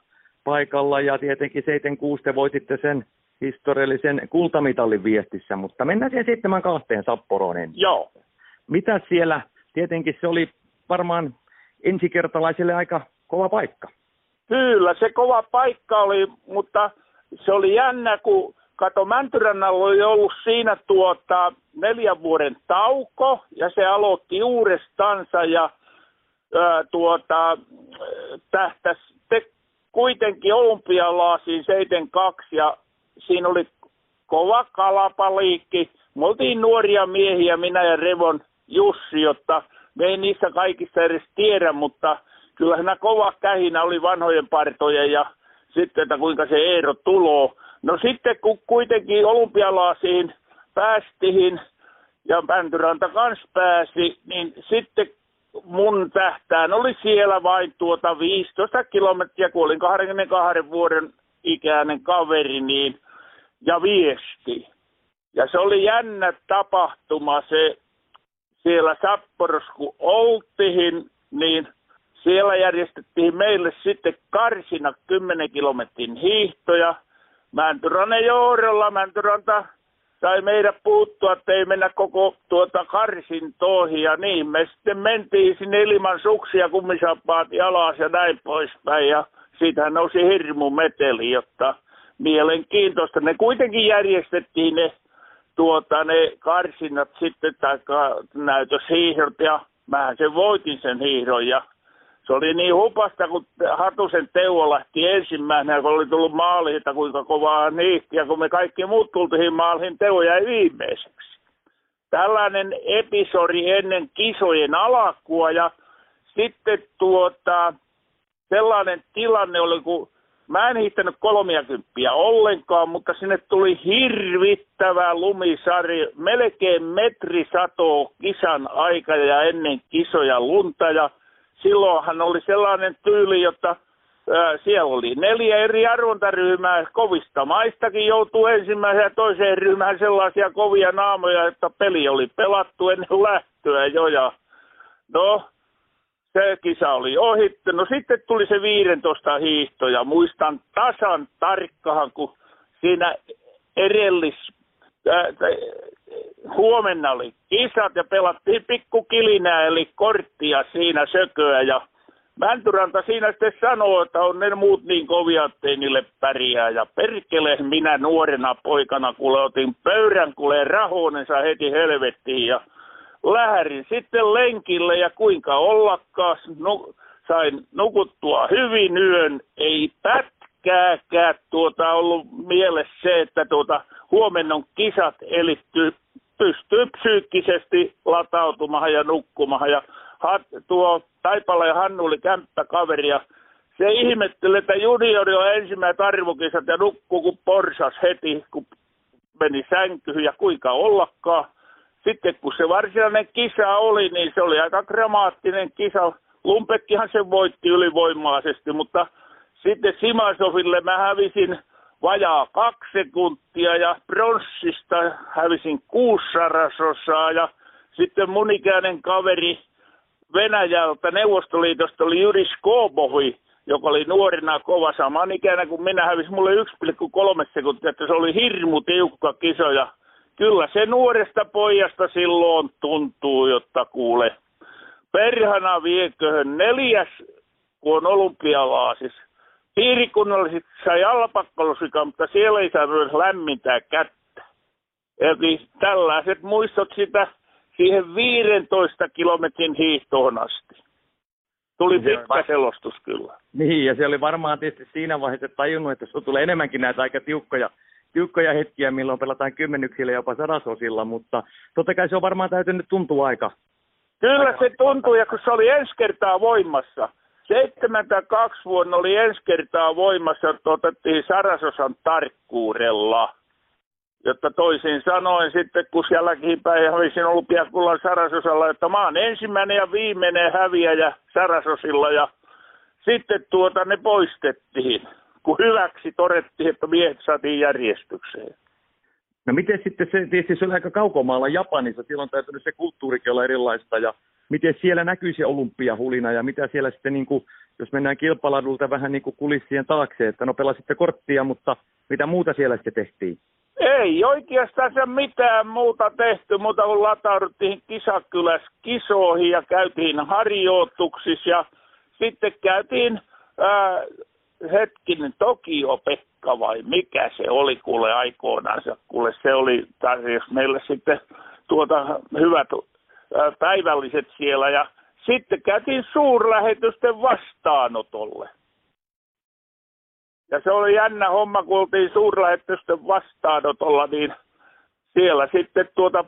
paikalla ja tietenkin seitsemänkymmentäkuusi te voititte sen historiallisen kultamitalin viestissä, mutta mennään siihen seitsemänkymmentäkaksi Sapporoon ensin. Joo. Mitä siellä? Tietenkin se oli varmaan ensikertalaisille aika kova paikka. Kyllä, se kova paikka oli, mutta se oli jännä, kun kato Mäntyrannalla oli ollut siinä tuota neljän vuoden tauko ja se aloitti uudestaansa ja ää, tuota, tähtäsi te- kuitenkin olympialaisiin seitsemänkymmentäkaksi ja siinä oli kova kalapaliikki. Me oltiin nuoria miehiä, minä ja Revon Jussi, jotta me ei niistä kaikista edes tiedä, mutta kyllähän nämä kova kähinä oli vanhojen partojen ja sitten, että kuinka se Eero tuloo. No sitten kun kuitenkin olympialaisiin päästiin ja Mäntyranta kanssa pääsi, niin sitten mun tähtään oli siellä vain tuota viisitoista kilometriä, kun olin kaksikymmentäkaksi vuoden ikäinen kaveri, niin, ja viesti. Ja se oli jännä tapahtuma se siellä Sapporossa, kun oltiin, niin siellä järjestettiin meille sitten karsina kymmenen kilometrin hiihtoja. Mäntyrannan johdolla Mäntyranta tai meidän puuttua, että ei mennä koko tuota karsintoihin ja niin. Me sitten mentiin sinne ilman suksia, kumisapaat jalas ja näin poispäin. Ja siitähän nousi hirmu meteli, jotta mielenkiintoista. Ne kuitenkin järjestettiin ne, tuota, ne karsinat sitten, tai näytöshiihdot. Ja mähän sen voitin sen hiihdon. Ja se oli niin hupasta, kun Hatusen Teuvo lähti ensimmäisenä, kun oli tullut maaliin, että kuinka kovaa niihti. Ja kun me kaikki muut tultiin maaliin, Teuvo jäi viimeiseksi. Tällainen episodi ennen kisojen alkua. Ja sitten tuota, sellainen tilanne oli, kun mä en hiihtänyt kolmeakymppiä ollenkaan, mutta sinne tuli hirvittävä lumisari. Melkein metri satoa kisan aika ja ennen kisoja lunta ja silloinhan oli sellainen tyyli, jotta ää, siellä oli neljä eri arvontaryhmää, kovista maistakin joutuu ensimmäiseen ja toiseen ryhmään sellaisia kovia naamoja, että peli oli pelattu ennen lähtöä jo. Ja no, se kisa oli ohittu. No sitten tuli se viidentoista hiihto ja muistan tasan tarkkaan, kun siinä edellis... Ää, huomenna oli kisat ja pelattiin pikkukilinää eli korttia siinä sököä ja Mäntyranta siinä sitten sanoo, että on ne muut niin kovia, ettei niille pärjää ja perkele minä nuorena poikana, kun otin pöyrän, kun rahonensa heti helvettiin ja lähdin sitten lenkille ja kuinka ollakaan nu- sain nukuttua hyvin yön, ei pätkääkään tuota ollut mielessä se, että tuota huomenna on kisat, eli pystyy psyykkisesti latautumaan ja nukkumaan. Ja hat, tuo Taipale ja Hannu oli kämppäkaveri ja se ihmetteli, että juniori on ensimmäiset arvokisat ja nukkuu kuin porsas heti, kun meni sänkyyn ja kuinka ollakaan. Sitten kun se varsinainen kisa oli, niin se oli aika dramaattinen kisa. Lumpekkihan sen voitti ylivoimaisesti, mutta sitten Simasoville mä hävisin vajaa kaksi sekuntia ja pronssista hävisin kuusi sarasosaa ja sitten mun ikäinen kaveri Venäjältä Neuvostoliitosta oli Jyri Skobohi, joka oli nuorena kova saman ikänä kuin minä, hävisi mulle yksi pilkku kolme sekuntia, että se oli hirmu tiukka kiso ja kyllä se nuoresta pojasta silloin tuntuu, jotta kuule, perhana vieköhön neljäs, kun on olympialaasis. Piirikunnalliset sai alapakkalusikan, mutta siellä ei saanut lämmintää kättä. Eli tällaiset muistot sitä siihen viidentoista kilometrin hiihtoon asti. Tuli pitkä selostus kyllä. Niin, ja se oli varmaan tietysti siinä vaiheessa tajunnut, että se tulee enemmänkin näitä aika tiukkoja, tiukkoja hetkiä, milloin pelataan kymmenyksillä jopa sadasosilla, mutta totta kai se on varmaan täytynyt tuntua aika. Kyllä aika se tuntuu, ja kun se oli ensi kertaa voimassa. seitsemänkymmentäkaksi vuonna oli ensi kertaa voimassa, että otettiin sarasosan tarkkuudella. Jotta toisin sanoen sitten, kun sielläkin päin hävisin olympiakullan sarasosalla, että mä oon ensimmäinen ja viimeinen häviäjä sarasosilla. Ja sitten tuota ne poistettiin, kun hyväksi todettiin, että miehet saatiin järjestykseen. No miten sitten se, tietysti se oli aika kaukomaalla Japanissa, siellä on täytynyt se kulttuurikin olla erilaista ja miten siellä näkyy se olympiahulina ja mitä siellä sitten, niin kuin, jos mennään kilpaladulta vähän niin kuin kulissien taakse, että no pelasitte korttia, mutta mitä muuta siellä sitten tehtiin? Ei oikeastaan se mitään muuta tehty, mutta kun latauduttiin kisakylässä kisoihin ja käytiin harjoituksissa ja sitten käytiin ää, hetkinen Tokio-Pekka vai mikä se oli kuule aikoinansa, kuule se oli, tai jos meillä sitten tuota hyvät ää, päivälliset siellä ja sitten käytiin suurlähetysten vastaanotolle. Ja se oli jännä homma, kun oltiin suurlähetysten vastaanotolla, niin siellä sitten tuota,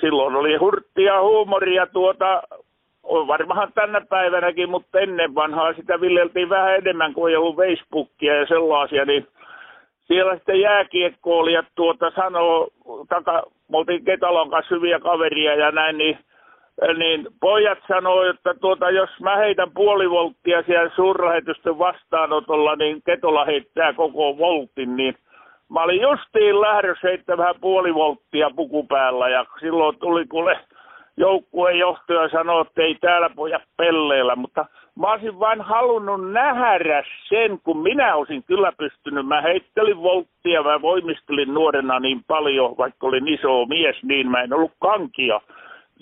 silloin oli hurttia huumoria tuota, on varmahan tänä päivänäkin, mutta ennen vanhaa sitä viljeltiin vähän enemmän, kuin ei ollut Facebookia ja sellaisia, niin siellä sitten jääkiekkoilijat tuota sanoo, taka, me oltiin Ketolan kanssa hyviä kaveria ja näin, niin Niin pojat sanoo, että tuota, jos mä heitän puoli volttia siellä suurlähetysten vastaanotolla, niin Ketola heittää koko voltin. Niin mä olin justiin lähdössä heittämään puoli volttia pukupäällä ja silloin tuli kuule joukkueen johtaja sanoi, että ei täällä pojat pelleillä. Mutta mä olisin vain halunnut nähdä sen, kun minä olisin kyllä pystynyt. Mä heittelin volttia, mä voimistelin nuorena niin paljon, vaikka olin iso mies, niin mä en ollut kankia.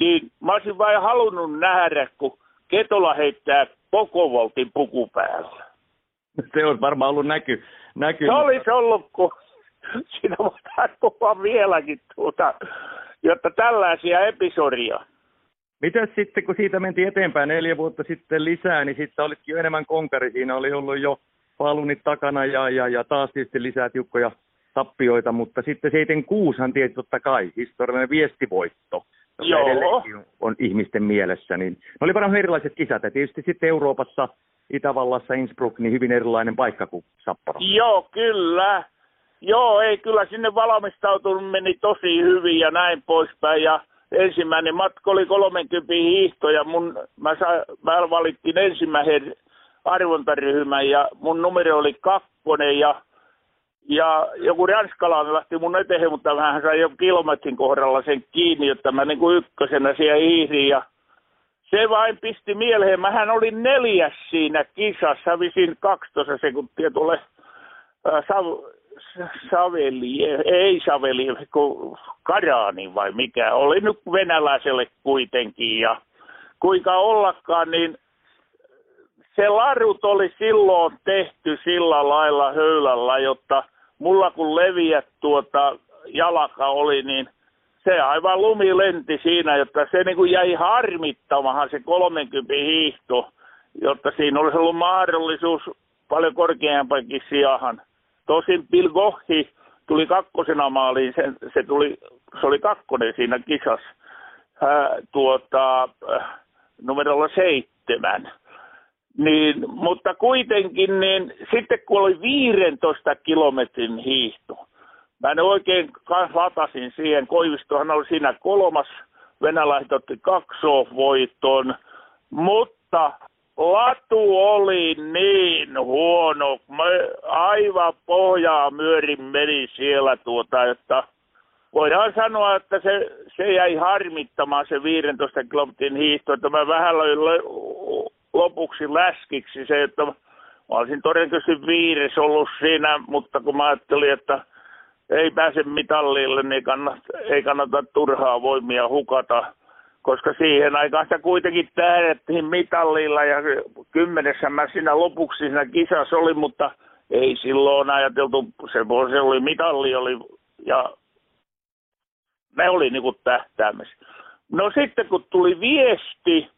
Niin mä olisin vain halunnut nähdä, kun Ketola heittää koko voltin puku päällä. Se on varmaan ollut näky. näky se mutta... olisi ollut, kun siinä voidaan kuvaa vieläkin tuota, jotta tällaisia episodia. Mitäs sitten, kun siitä mentiin eteenpäin neljä vuotta sitten lisää, niin sitten olitkin jo enemmän konkari. Siinä oli ollut jo palunit takana ja, ja, ja taas tietysti lisää tiukkoja tappioita, mutta sitten seitsemän kuusihan tietysti totta kai historiallinen viestivoitto. Joka edelleenkin on ihmisten mielessä. Niin. Ne oli varmaan erilaiset kisat. Ja tietysti sitten Euroopassa, Itävallassa, Innsbruck, niin hyvin erilainen paikka kuin Sapporo. Joo, kyllä. Joo, ei kyllä. Sinne valmistautunut meni tosi hyvin ja näin poispäin. Ja ensimmäinen matka oli kolmekymmentä hiihto ja mun, mä, sa, mä valittiin ensimmäisen arvontaryhmän ja mun numero oli kakkonen ja Ja joku ranskalainen lähti mun eteen, mutta hän sai jo kilometrin kohdalla sen kiinni, jotta mä niin kuin ykkösenä siellä hiihdin. Ja se vain pisti mieleen. Mähän olin neljäs siinä kisassa. Hävisin kaksitoista sekuntia tuolle Sav- Saveliev, ei Saveliev, kun Karani vai mikä. Oli nyt venäläiselle kuitenkin. Ja kuinka ollakaan, niin se larut oli silloin tehty sillä lailla höylällä, jotta mulla kun leviät tuota jalka oli, niin se aivan lumi lenti siinä, jotta se niin kuin jäi harmittamahan se kolmekymmentä hiihto, jotta siinä olisi ollut mahdollisuus paljon korkeampaankin sijahan. Tosin Pilgohi tuli kakkosena maaliin, se, se, tuli, se oli kakkonen siinä kisassa, äh, tuota, äh, numerolla seitsemän. Niin, mutta kuitenkin, niin sitten kun oli viidentoista kilometrin hiihto, mä ne oikein latasin siihen, Koivistohan oli siinä kolmas, venäläiset otti kaksoisvoiton, mutta latu oli niin huono, me aivan pohjaa myörin meni siellä tuota, että voidaan sanoa, että se, se jäi harmittamaan se viidentoista kilometrin hiihto, että mä vähän löin lopuksi läskiksi se, että mä olisin todennäköisesti viides ollut siinä, mutta kun mä ajattelin, että ei pääse mitallille, niin kannata, ei kannata turhaa voimia hukata, koska siihen aikaan sitä kuitenkin tähdettiin mitallilla ja kymmenessä mä siinä lopuksi siinä kisassa oli, mutta ei silloin ajateltu, se, se oli mitalli oli ja ne oli niin kuin tähtäämässä. No sitten kun tuli viesti,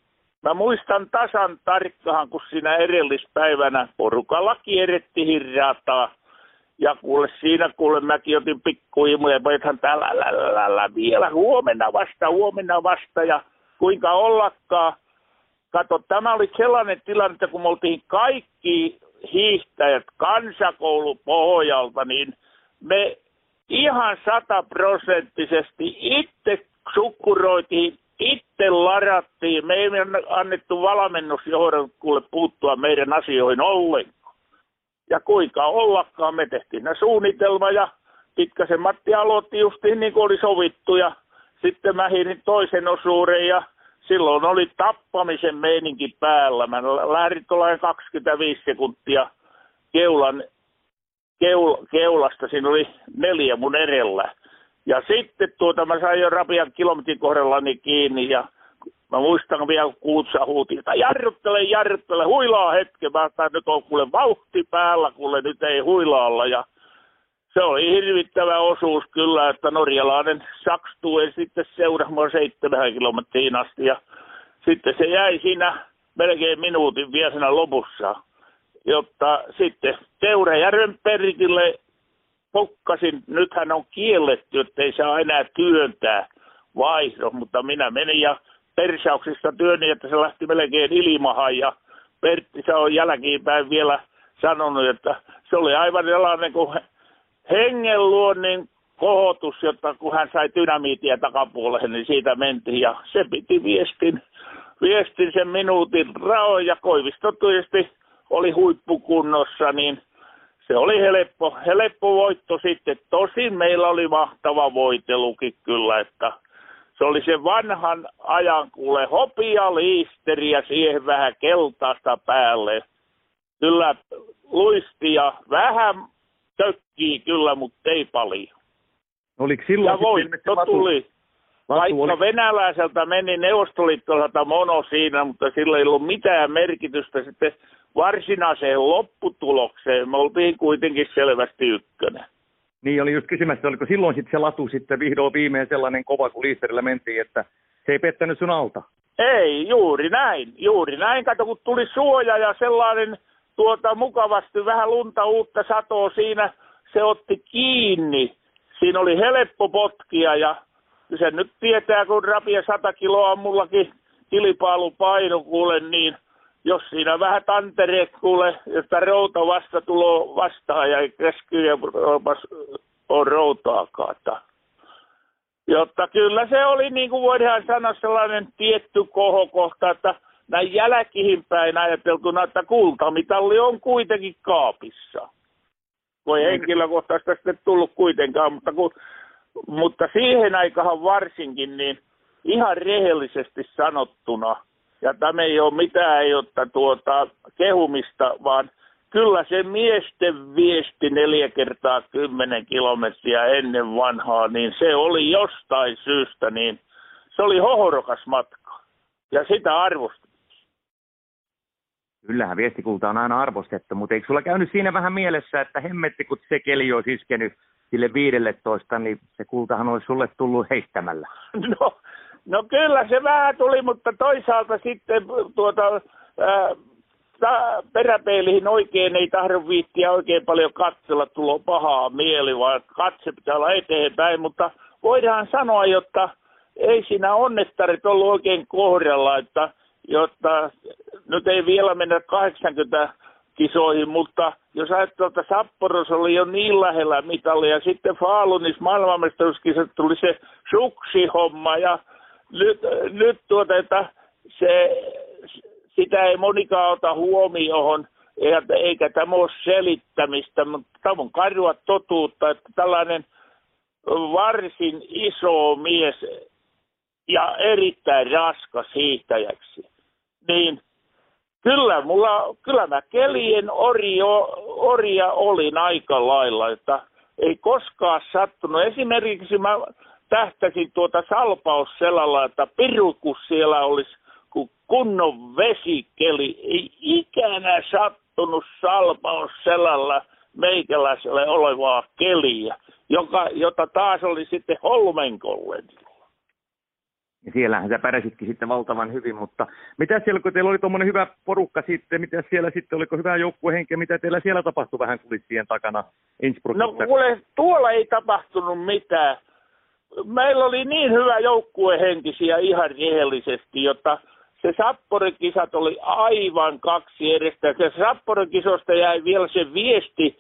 mä muistan tasan tarkkaan, kun siinä edellispäivänä porukalla kierrettiin rataa. Ja kuule, siinä kuule mäkin otin pikkuimuja, poithan täällä lälälälä, vielä huomenna vasta, huomenna vasta. Ja kuinka ollakaan, kato, tämä oli sellainen tilanne, että kun me oltiin kaikki hiihtäjät kansakoulupohjalta, niin me ihan sataprosenttisesti itse sukkuroitiin, itse larattiin. Me ei annettu valmennusjohdon kuule puuttua meidän asioihin ollenkaan. Ja kuinka ollakaan, me tehtiin nää suunnitelma ja Pitkäsen Matti aloitti justiin niin kuin oli sovittu ja sitten mä hiirin toisen osuuden ja silloin oli tappamisen meininki päällä. Mä lähdin tuollainen kaksikymmentäviisi sekuntia keulan, keul, keulasta, siinä oli neljä mun edellä. Ja sitten tuota mä sain jo rapian kilometrin kohdallani kiinni ja mä muistan vielä, kun Kuutsa huutin, että jarruttele, jarruttele, huilaa hetken. Mä ajattelin, nyt on kuule vauhti päällä, kuule nyt ei huilaalla. Ja se oli hirvittävä osuus kyllä, että norjalainen sakstuu ja sitten seuraamaan seitsemän kilometriin asti. Ja sitten se jäi siinä melkein minuutin vielä siinä lopussa. Jotta sitten Teurajärven Perikille pokkasin, nythän on kielletty, että ei saa enää työntää vaihdo, mutta minä menin ja persauksista työni, että se lähti melkein ilmahan ja Pertti se on jälkeenpäin vielä sanonut, että se oli aivan sellainen kuin hengenluonnin kohotus, jotta kun hän sai dynamiitia takapuoleen, niin siitä mentiin ja se piti viestin, viestin sen minuutin raon ja Koivisto tietysti oli huippukunnossa, niin se oli helppo, helppo voitto sitten. Tosin meillä oli mahtava voitelukin kyllä, että se oli se vanhan ajan kuule hopia liisteri ja siihen vähän keltaista päälle. Kyllä luisti ja vähän tökkii kyllä, mutta ei paljon. Oliko silloin ja voitto vatu... tuli. Vatu Vaikka oli... venäläiseltä meni neuvostoliittolta mono siinä, mutta sillä ei ollut mitään merkitystä sitten varsinaiseen lopputulokseen. Me oltiin kuitenkin selvästi ykkönen. Niin, oli just kysymässä, oliko silloin sitten se latu sitten vihdoin viimein sellainen kova, kun liisterillä mentiin, että se ei pettänyt sun alta? Ei, juuri näin, juuri näin. Kato, kun tuli suoja ja sellainen tuota mukavasti vähän lunta uutta satoa siinä, se otti kiinni. Siinä oli helppo potkia ja se nyt tietää, kun rapia sata kiloa on mullakin kilpailupaino, kuule, niin jos siinä vähän tantereet kuule, josta routa vasta tulo vastaan ja ei käskyy ja on routaakaan. Jotta kyllä se oli, niin kuin voidaan sanoa, sellainen tietty kohokohta, että näin jälkihinpäin ajateltuna, että kultamitalli on kuitenkin kaapissa. Voi henkilökohtaisesti sitten tullut kuitenkaan, mutta, kun, mutta siihen aikaan varsinkin niin ihan rehellisesti sanottuna, ja tämä ei ole mitään ei otta, tuota, kehumista, vaan kyllä se miesten viesti neljä kertaa kymmenen kilometriä ennen vanhaa, niin se oli jostain syystä, niin se oli hohorokas matka. Ja sitä arvostettiin. Kyllähän viestikulta on aina arvostettu, mutta eikö sulla käynyt siinä vähän mielessä, että hemmetti, kun se keli olisi iskenyt sille viidelletoista, niin se kultahan olisi sulle tullut heittämällä? No... No kyllä se vähän tuli, mutta toisaalta sitten tuota, ää, ta, peräpeilihin oikein ei tahdo viittiä oikein paljon katsella, tulo pahaa mieli, vaan katse pitää olla eteenpäin, mutta voidaan sanoa, jotta ei siinä onnettarit ollut oikein kohdalla, että, jotta nyt ei vielä mennä kahdeksankymmentä kisoihin, mutta jos ajattelee, että Sapporossa oli jo niin lähellä mitalia, sitten Faalunissa maailmanmestaruuskisat tuli se suksihomma ja Nyt, nyt tuota, että se, sitä ei monikaan ota huomioon, eikä tämä ole selittämistä, mutta tämä on karua totuutta, että tällainen varsin iso mies ja erittäin raskas hiihtäjäksi, niin kyllä, mulla, kyllä mä kelien orjo, orja olin aika lailla, että ei koskaan sattunut. Esimerkiksi mä tähtäsin tuota salpausselalla, että pirukus siellä olisi kun kunnon vesikeli. Ei ikänä sattunut salpausselalla meikäläiselle olevaa keliä, joka, jota taas oli sitten Holmenkolleni. Ja siellähän sä pärjäsitkin sitten valtavan hyvin, mutta mitä siellä, kun teillä oli tuommoinen hyvä porukka sitten, mitä siellä sitten, oliko hyvä joukkuehenkeä, mitä teillä siellä tapahtui vähän kulissien takana Innsbruckissa? No kuule, tuolla ei tapahtunut mitään. Meillä oli niin hyvä joukkuehenkisiä ihan rehellisesti, jotta se Sapporin kisat oli aivan kaksi edestä. Se Sapporin kisosta jäi vielä se viesti,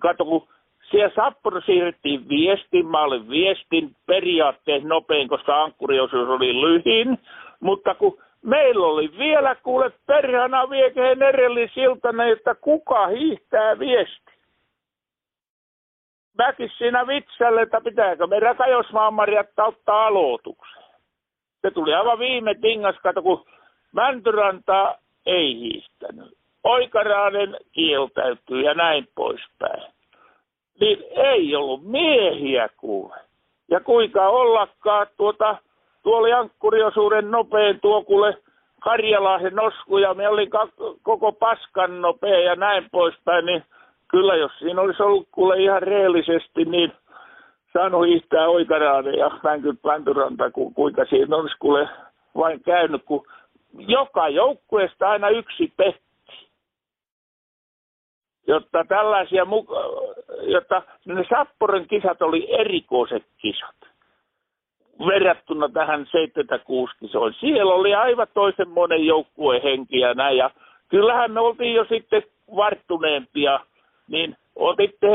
kato kun... Siellä Sapporo siirrettiin viestin, mä olin viestin periaatteessa nopein, koska ankkuriosuus oli lyhin, mutta kun meillä oli vielä kuule perhana viekeen edellisiltana, että kuka hiihtää viesti. Mäkin siinä vitsälle, että pitääkö meidän Kajosmaan Marjatta ottaa aloitukseen. Se tuli aivan viime tingas, kato, kun Mäntyranta ei hiihtänyt. Oikarainen kieltäytyy ja näin poispäin. Niin ei ollut miehiä kuule. Ja kuinka ollakaan tuota, tuolla jankkuriosuuden nopein tuo kuule karjalaisen osku, ja me olin kak- koko paskan nopea ja näin poispäin, niin kyllä jos siinä olisi ollut kuule ihan reellisesti, niin saanut hiihtää Oikarainen ja Mäntyranta, ku- kuinka siinä olisi kuule vain käynyt, kun joka joukkueesta aina yksi petti. Jotta tällaisia, jotta ne Sapporen kisat oli erikoiset kisat verrattuna tähän seitsemänkymmentäkuusi kisoon. Siellä oli aivan toisenmoinen joukkuehenki ja näin. Ja kyllähän me oltiin jo sitten varttuneempia, niin otitte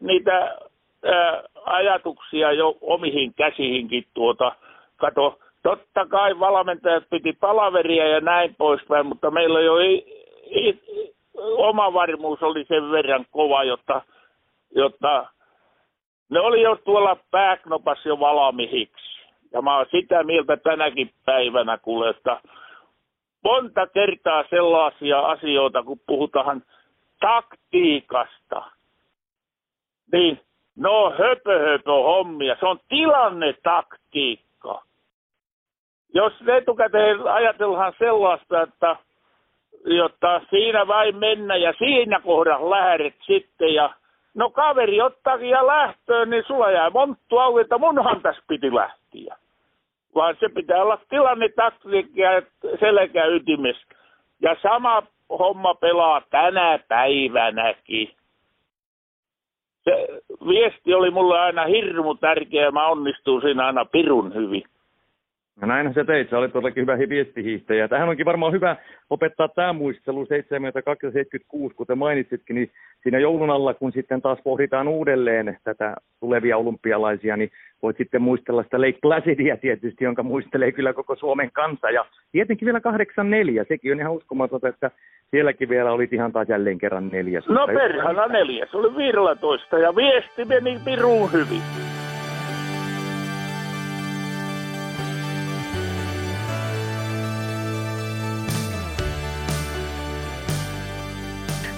niitä ää, ajatuksia jo omihin käsihinkin tuota. Kato, totta kai valmentajat piti palaveria ja näin poispäin, mutta meillä jo ei... ei oma varmuus oli sen verran kova, jotta, jotta ne oli jo tuolla pääknopassa jo valmiiksi. Ja mä oon sitä mieltä tänäkin päivänä kuule, että monta kertaa sellaisia asioita, kun puhutaan taktiikasta, niin ne on höpö, höpö hommia. Se on tilannetaktiikka. Jos etukäteen ajatellaan sellaista, että jotta siinä vain mennä ja siinä kohdassa lähdet sitten ja no kaveri ottaakin ja lähtöön, niin sulla jää monttu auki, että munhan tässä piti lähtiä. Vaan se pitää olla tilannetaktiikka ja selkäytimessä. Ja sama homma pelaa tänä päivänäkin. Se viesti oli mulle aina hirmu tärkeä ja mä onnistuin siinä aina pirun hyvin. No näinhän sä teit, sä olet todellakin hyvä viestihiihtäjä. Tähän onkin varmaan hyvä opettaa tämä muistelu seitsemänkymmentäkaksi seitsemänkymmentäkuusi, kuten mainitsitkin, niin siinä joulun alla, kun sitten taas pohditaan uudelleen tätä tulevia olympialaisia, niin voit sitten muistella sitä Lake Placidia tietysti, jonka muistelee kyllä koko Suomen kansa. Ja tietenkin vielä kahdeksankymmentäneljä, sekin on ihan uskomatonta, että sielläkin vielä oli ihan taas jälleen kerran neljäs. No perhana neljäs, oli viisitoista ja viesti meni piruun hyvin.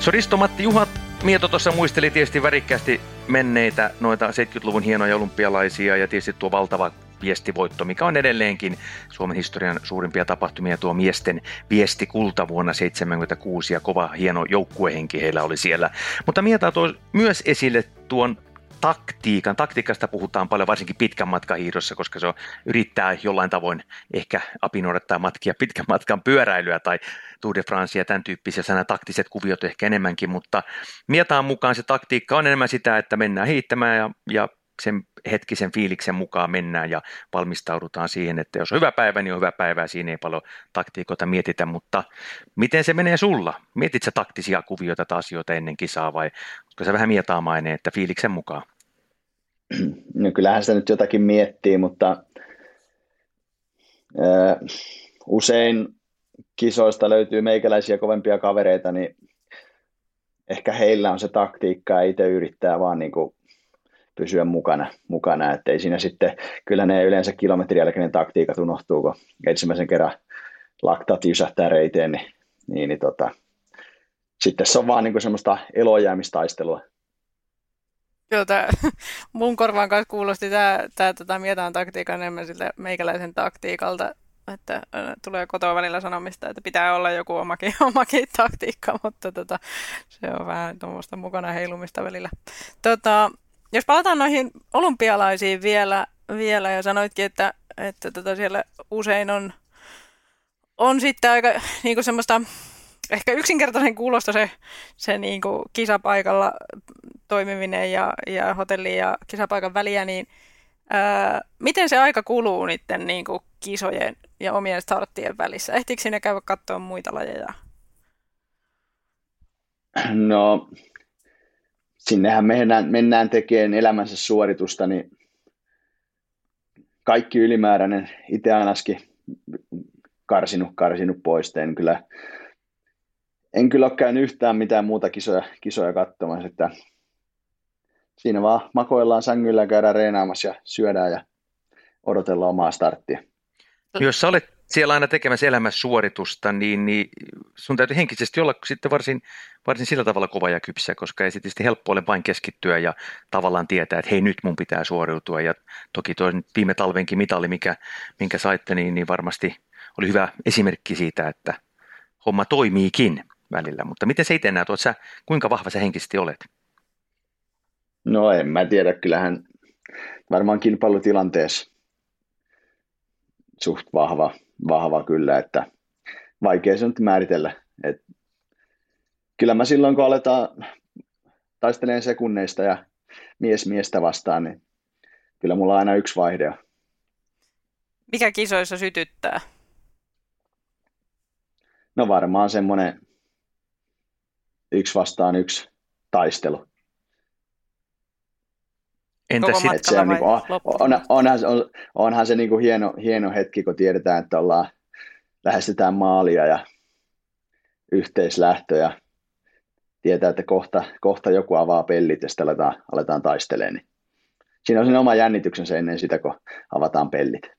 So, Risto-Matti, Juha Mieto tuossa muisteli tietysti värikkäästi menneitä noita seitsemänkymmentäluvun hienoja olympialaisia ja tietysti tuo valtava viestivoitto, mikä on edelleenkin Suomen historian suurimpia tapahtumia, tuo miesten viestikulta vuonna seitsemänkymmentäkuusi ja kova hieno joukkuehenki heillä oli siellä. Mutta Mieto toi myös esille tuon taktiikan. Taktiikasta puhutaan paljon, varsinkin pitkän matkan hiihdossa, koska se on, yrittää jollain tavoin ehkä apinoida tai matkia pitkän matkan pyöräilyä tai Tour de France ja tämän tyyppisiä sana taktiset kuviot ehkä enemmänkin, mutta Mietaan mukaan se taktiikka on enemmän sitä, että mennään hiihtämään ja, ja sen hetkisen fiiliksen mukaan mennään ja valmistaudutaan siihen, että jos on hyvä päivä, niin on hyvä päivä, siinä ei paljon taktiikoita mietitä, mutta miten se menee sulla? Mietit sä taktisia kuvioita tai asioita ennen kisaa vai onko se vähän mietaamainen, että fiiliksen mukaan? No kyllähän sitä nyt jotakin miettii, mutta ö, usein kisoista löytyy meikäläisiä kovempia kavereita, niin ehkä heillä on se taktiikka ja itse yrittää vaan niin kuin pysyä mukana, mukana. Että ei siinä sitten, kyllä ne yleensä kilometrin jälkeen ne taktiikat unohtuu, kun ensimmäisen kerran laktaat jysähtää reiteen, niin, niin, niin tota, sitten se on vaan niin kuin semmoista elojäämistaistelua. Joo, tää, mun korvaan kanssa kuulosti tämä, tämä tota, Mietan taktiikka enemmän siltä meikäläisen taktiikalta, että tulee kotoa välillä sanomista, että pitää olla joku omakin, omakin taktiikka, mutta tota, se on vähän tuommoista mukana heilumista välillä. Tota, jos palataan noihin olympialaisiin vielä, vielä ja sanoitkin, että, että tota siellä usein on, on sitten aika niin kuin semmoista, ehkä yksinkertaisen kuulosta se, se niin kuin kisapaikalla toimiminen ja, ja hotelli ja kisapaikan väliä, niin ää, miten se aika kuluu niiden niin kuin kisojen ja omien starttien välissä? Ehtiikö sinne käydä katsoa muita lajeja? No, sinnehän mennään, mennään tekemään elämänsä suoritusta, niin kaikki ylimääräinen, itse ainakin karsinut, karsinut pois, teen kyllä. En kyllä ole käynyt yhtään mitään muuta kisoja, kisoja katsomassa, että siinä vaan makoillaan sängyllä, käydään reenaamassa ja syödään ja odotellaan omaa starttia. Jos sä olet siellä aina tekemässä elämän suoritusta, niin, niin sun täytyy henkisesti olla sitten varsin, varsin sillä tavalla kova ja kypsä, koska ei sitten tietysti helppo ole vain keskittyä ja tavallaan tietää, että hei, nyt mun pitää suoriutua. Ja toki tuo viime talvenkin mitali, mikä, minkä saitte, niin, niin varmasti oli hyvä esimerkki siitä, että homma toimiikin välillä, mutta miten sä itse näet, oot sä, kuinka vahva sä henkisesti olet? No en mä tiedä, kyllähän varmaan kilpailutilanteessa suht vahva, vahva kyllä, että vaikea se nyt määritellä. Et kyllä mä silloin, kun aletaan taistelemaan sekunneista ja mies miestä vastaan, niin kyllä mulla on aina yksi vaihde. Mikä kisoissa sytyttää? No varmaan semmoinen yksi vastaan yksi taistelu. Entä sitten? On, niin on, onhan, on, onhan se niin hieno, hieno hetki, kun tiedetään, että ollaan, lähestytään maalia ja yhteislähtö ja tietää, että kohta, kohta joku avaa pellit ja sitten aletaan, aletaan taistelemaan. Niin siinä on sen oma jännityksensä ennen sitä, kun avataan pellit.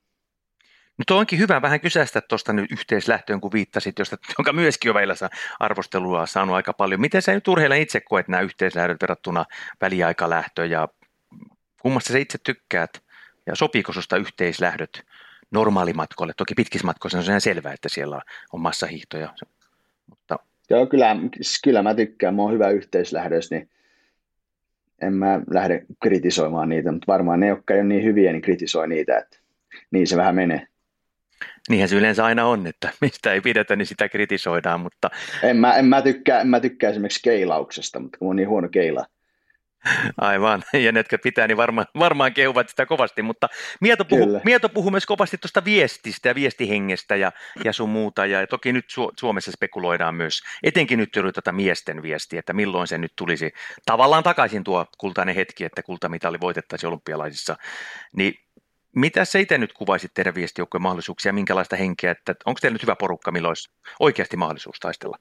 No tuo onkin hyvä vähän kysästä tuosta nyt yhteislähtöön, kun viittasit, josta, jonka myöskin jo välillä arvostelua on saanut aika paljon. Miten sä nyt urheilla itse koet nämä yhteislähdöt verrattuna väliaikalähtöön ja kummasta sä itse tykkäät ja sopiiko susta yhteislähdöt normaalimatkoille? Toki pitkissä matkoissa on ihan selvää, että siellä on massahiihtoja. Mutta... Joo, kyllä, kyllä mä tykkään. Mä oon hyvä yhteislähdös, niin en mä lähde kritisoimaan niitä, mutta varmaan ne, jotka ei ole niin hyviä, niin kritisoi niitä, että niin se vähän menee. Niinhän se yleensä aina on, että mistä ei pidetä, niin sitä kritisoidaan, mutta... En mä, en mä, tykkää, en mä tykkää esimerkiksi keilauksesta, mutta kun on niin huono keila. Aivan, ja ne, jotka pitää, niin varma, varmaan kehuvat sitä kovasti, mutta Mieto puhuu puhu myös kovasti tuosta viestistä ja viestihengestä ja, ja sun muuta, ja toki nyt Su- Suomessa spekuloidaan myös, etenkin nyt yritetään tätä miesten viestiä, että milloin se nyt tulisi tavallaan takaisin tuo kultainen hetki, että kultamitali voitettaisiin olympialaisissa, niin... Mitä sä itse nyt kuvaisit teidän viestijoukkojen mahdollisuuksia, minkälaista henkeä, että onko teillä nyt hyvä porukka, milloin olisi oikeasti mahdollisuus taistella?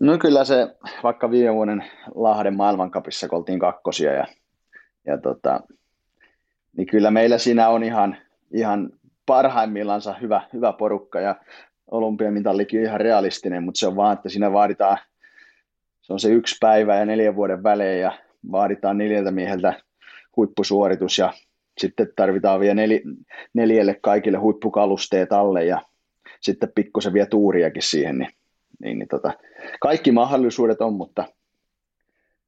No kyllä se, vaikka viime vuoden Lahden maailmancupissa, kun oltiin kakkosia, ja, ja tota, niin kyllä meillä siinä on ihan, ihan parhaimmillaansa hyvä, hyvä porukka, ja olympiamitallikin on ihan realistinen, mutta se on vaan, että siinä vaaditaan, se on se yksi päivä ja neljän vuoden välein, ja vaaditaan neljältä mieheltä huippusuoritus, ja sitten tarvitaan vielä nel, neljälle kaikille huippukalusteet alle ja sitten pikkusen vielä tuuriakin siihen. Niin, niin, niin tota, kaikki mahdollisuudet on, mutta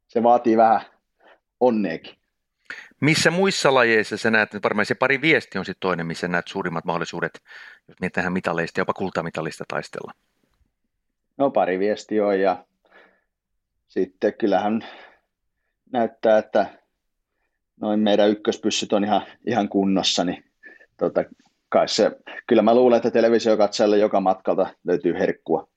se vaatii vähän onneekin. Missä muissa lajeissa sä näet, varmaan se pari viesti on sitten toinen, missä näet suurimmat mahdollisuudet, jos mietitään mitaleista, jopa kultamitalista taistella? No pari viesti on ja sitten kyllähän näyttää, että noin meidän ykköspyssyt on ihan, ihan kunnossa, niin tota, kai se, kyllä mä luulen, että televisiokatsajalle joka matkalta löytyy herkkua.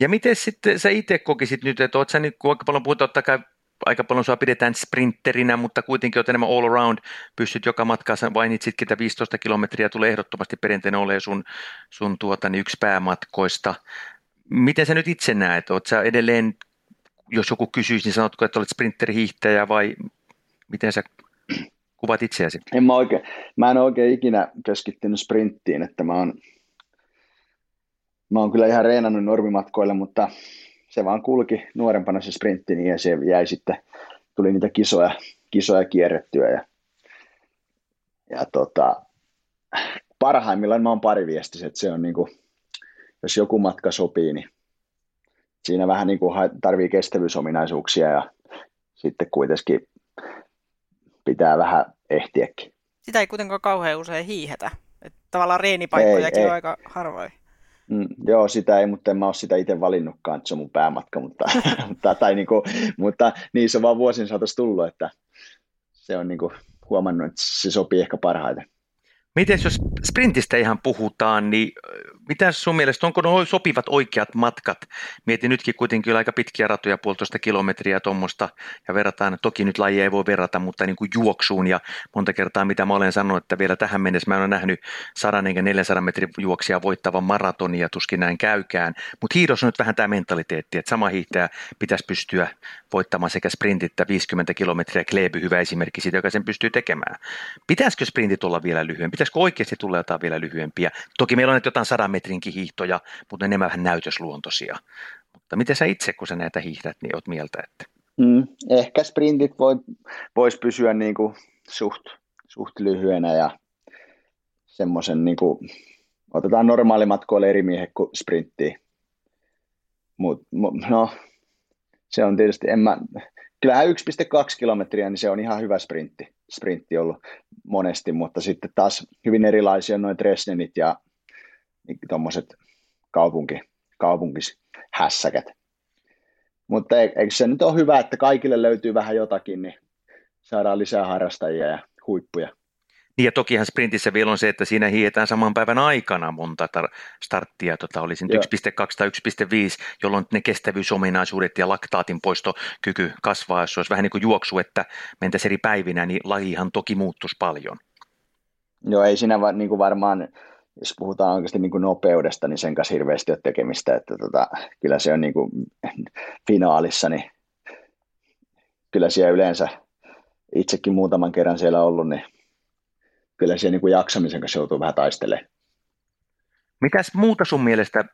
Ja miten sitten sä itse kokisit nyt, että oot sä nyt, kun aika paljon puhutaan, totta kai aika paljon sua pidetään sprinterinä, mutta kuitenkin olet enemmän all around, pystyt joka matkaa, sä mainitsitkin, että viisitoista kilometriä tulee ehdottomasti perinteinen olemaan sun, sun tuota, niin yksi päämatkoista. Miten sä nyt itse näet, oot sä edelleen, jos joku kysyisi, niin sanotko, että olet sprinterihiihtäjä vai miten sä kuvat itseäsi? En mä oikein, mä en oikein ikinä keskittynyt sprinttiin, että mä oon, mä oon kyllä ihan reenannut normimatkoilla, mutta se vaan kulki nuorempana se sprintti, niin se jäi sitten, tuli niitä kisoja, kisoja kierrettyä ja, ja tota, parhaimmillaan mä oon pariviestis, että se on niinku, jos joku matka sopii, niin siinä vähän niinku tarvii kestävyysominaisuuksia ja sitten kuitenkin pitää vähän ehtiäkin. Sitä ei kuitenkaan kauhean usein hiihetä, että tavallaan reenipaikkojakin on aika harvoin. Mm, joo, sitä ei, mutta en mä ole sitä itse valinnutkaan, että se on mun päämatka, mutta, tai, tai niinku, mutta niin se on vaan vuosien saatossa tullut, että se on niinku huomannut, että se sopii ehkä parhaiten. Miten jos sprintistä ihan puhutaan, niin mitä sun mielestä, onko nuo sopivat oikeat matkat? Mietin nytkin kuitenkin aika pitkiä ratoja, puolitoista kilometriä tuommoista, ja verrataan, toki nyt lajia ei voi verrata, mutta niin kuin juoksuun, ja monta kertaa mitä mä olen sanonut, että vielä tähän mennessä mä en ole nähnyt sata enkä neljäsataa metrin juoksia voittavan maratonia, tuskin näin käykään, mutta hiidossa on nyt vähän tämä mentaliteetti, että sama hiihtäjä pitäisi pystyä voittamaan sekä sprintit että viisikymmentä kilometriä, Kleeby hyvä esimerkki siitä, joka sen pystyy tekemään. Pitäisikö sprintit olla vielä lyhyempi? Pitäisikö oikeasti tulla jotain vielä lyhyempiä? Toki meillä on nyt jotain sadan metrinkin hiihtoja, mutta ne vähän näytösluontoisia. Mutta miten sä itse, kun sä näitä hiihdät, niin oot mieltä, että? Mm, ehkä sprintit voi, vois pysyä niin kuin suht, suht lyhyenä ja semmoisen, niin kuin, otetaan normaalimatkoille eri miehet kuin sprinttiin. Mut, no, se on tietysti, en mä, kyllähän yksi pilkku kaksi kilometriä, niin se on ihan hyvä sprintti. Sprintti on ollut monesti, mutta sitten taas hyvin erilaisia noin Dresdenit ja tuommoiset kaupunki, kaupunkishässäkät. Mutta eikö se nyt ole hyvä, että kaikille löytyy vähän jotakin, niin saadaan lisää harrastajia ja huippuja. Niin ja tokihan sprintissä vielä on se, että siinä hiihetään saman päivän aikana monta tar- starttia, tota, oli siinä yksi pilkku kaksi tai yksi pilkku viisi, jolloin ne kestävyysominaisuudet ja laktaatin poistokyky kasvaa, jos olisi vähän niin kuin juoksu, että mentäisiin eri päivinä, niin lajihan toki muuttuisi paljon. Joo, ei siinä va- niin kuin varmaan, jos puhutaan oikeasti niin kuin nopeudesta, niin sen kanssa hirveästi ole tekemistä, että tota, kyllä se on niin kuin finaalissa, niin kyllä siellä yleensä itsekin muutaman kerran siellä ollut, niin kyllä siellä niin jaksamisen kanssa joutuu vähän taistelemaan. Mitäs muuta sun mielestä,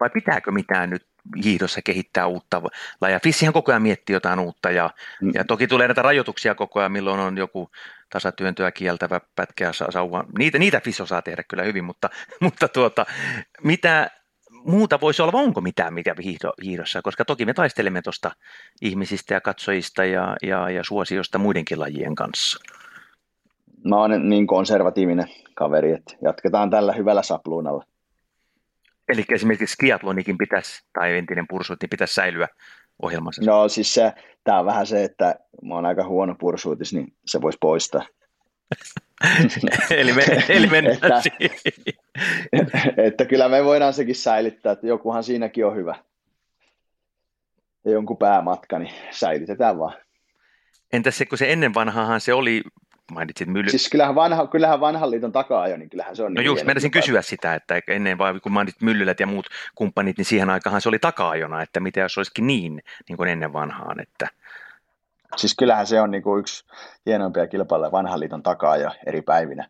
vai pitääkö mitään nyt hiihdossa kehittää uutta lajia? Fissihan koko ajan miettii jotain uutta ja, mm. ja toki tulee näitä rajoituksia koko ajan, milloin on joku tasatyöntöä kieltävä pätkä ja sauva. Niitä, niitä F I S osaa tehdä kyllä hyvin, mutta, mutta tuota, mitä muuta voisi olla, onko mitään mikä hiihdossa? Koska toki me taistelemme tuosta ihmisistä ja katsojista ja, ja, ja suosiosta muidenkin lajien kanssa. Mä oon niin konservatiivinen kaveri, että jatketaan tällä hyvällä sapluunalla. Eli esimerkiksi triathlonikin pitäisi, tai entinen pursuut, niin pitäisi säilyä ohjelmassa? No siis se, tää on vähän se, että mä oon aika huono pursuutis, niin se voisi poistaa. eli, me, eli mennään että, että kyllä me voidaan sekin säilyttää, että jokuhan siinäkin on hyvä. Ja jonkun päämatka, niin säilytetään vaan. Entäs se, kun se ennen vanhaahan se oli... Mainitsit myly. Siis kyllähän, vanha, kyllähän vanhan liiton taka-ajo, niin kyllähän se on... No niin just, mennäisin kysyä sitä, että ennen vai kun mainitsit myllylät ja muut kumppanit, niin siihen aikahan se oli taka-ajona, että mitä jos olisikin niin, niin kuin ennen vanhaan, että... Siis kyllähän se on niin kuin yksi hienoimpia kilpailuja, vanhan liiton taka-ajo eri päivinä.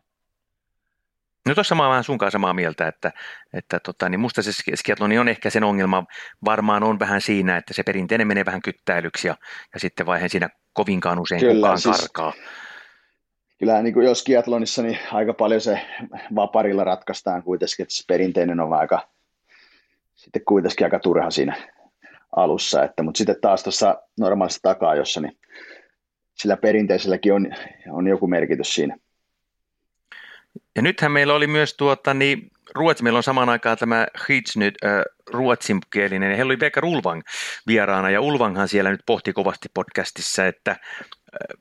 No tuossa mä oon vähän sunkaan samaa mieltä, että, että tota, niin musta se skiatloni on ehkä sen ongelma, varmaan on vähän siinä, että se perinteinen menee vähän kyttäilyksi ja, ja sitten vaiheen siinä kovinkaan usein kyllä, kukaan siis... karkaa. Kyllähän niin kuin jos kiatlonissa, niin aika paljon se vaparilla ratkaistaan kuitenkin, että se perinteinen on aika, sitten kuitenkin aika turha siinä alussa. Että, mutta sitten taas tuossa normaalista taka-ajossa, niin sillä perinteiselläkin on, on joku merkitys siinä. Ja nythän meillä oli myös tuota, niin Ruotsi, meillä on samaan aikaan tämä Hits nyt, äh, ruotsinkielinen, ja heillä oli Pekka Ulvang vieraana, ja Ulvanghan siellä nyt pohti kovasti podcastissa, että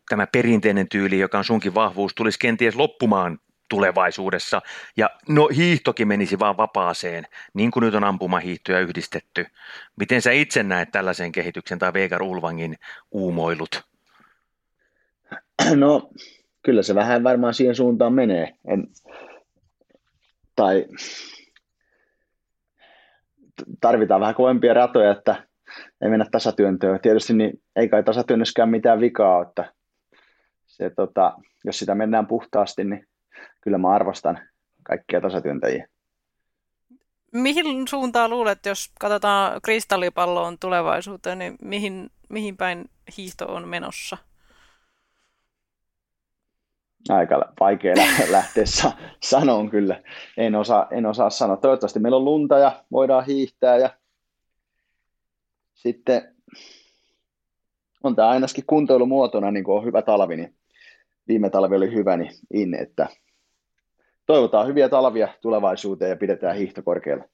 tämä perinteinen tyyli, joka on sunkin vahvuus, tulisi kenties loppumaan tulevaisuudessa. Ja no hiihtokin menisi vaan vapaaseen, niin kuin nyt on ampumahiihtoja yhdistetty. Miten sä itse näet tällaisen kehityksen tai Vegard Ulvangin uumoilut? No kyllä se vähän varmaan siihen suuntaan menee. En, tai tarvitaan vähän kovempia ratoja, että ei mennä tasatyöntöön. Tietysti niin ei kai tasatyönnöskään mitään vikaa, että se, tota, jos sitä mennään puhtaasti, niin kyllä mä arvostan kaikkia tasatyöntäjiä. Mihin suuntaan luulet, jos katsotaan kristallipalloon tulevaisuuteen, niin mihin, mihin päin hiihto on menossa? Aika vaikea lähteä sanoon kyllä. En osaa, en osaa sanoa. Toivottavasti meillä on lunta ja voidaan hiihtää. Ja sitten on tämä ainakin kuntoilumuotona, niin kun on hyvä talvi, niin viime talvi oli hyvä, niin in, että toivotaan hyviä talvia tulevaisuuteen ja pidetään hiihto korkealla.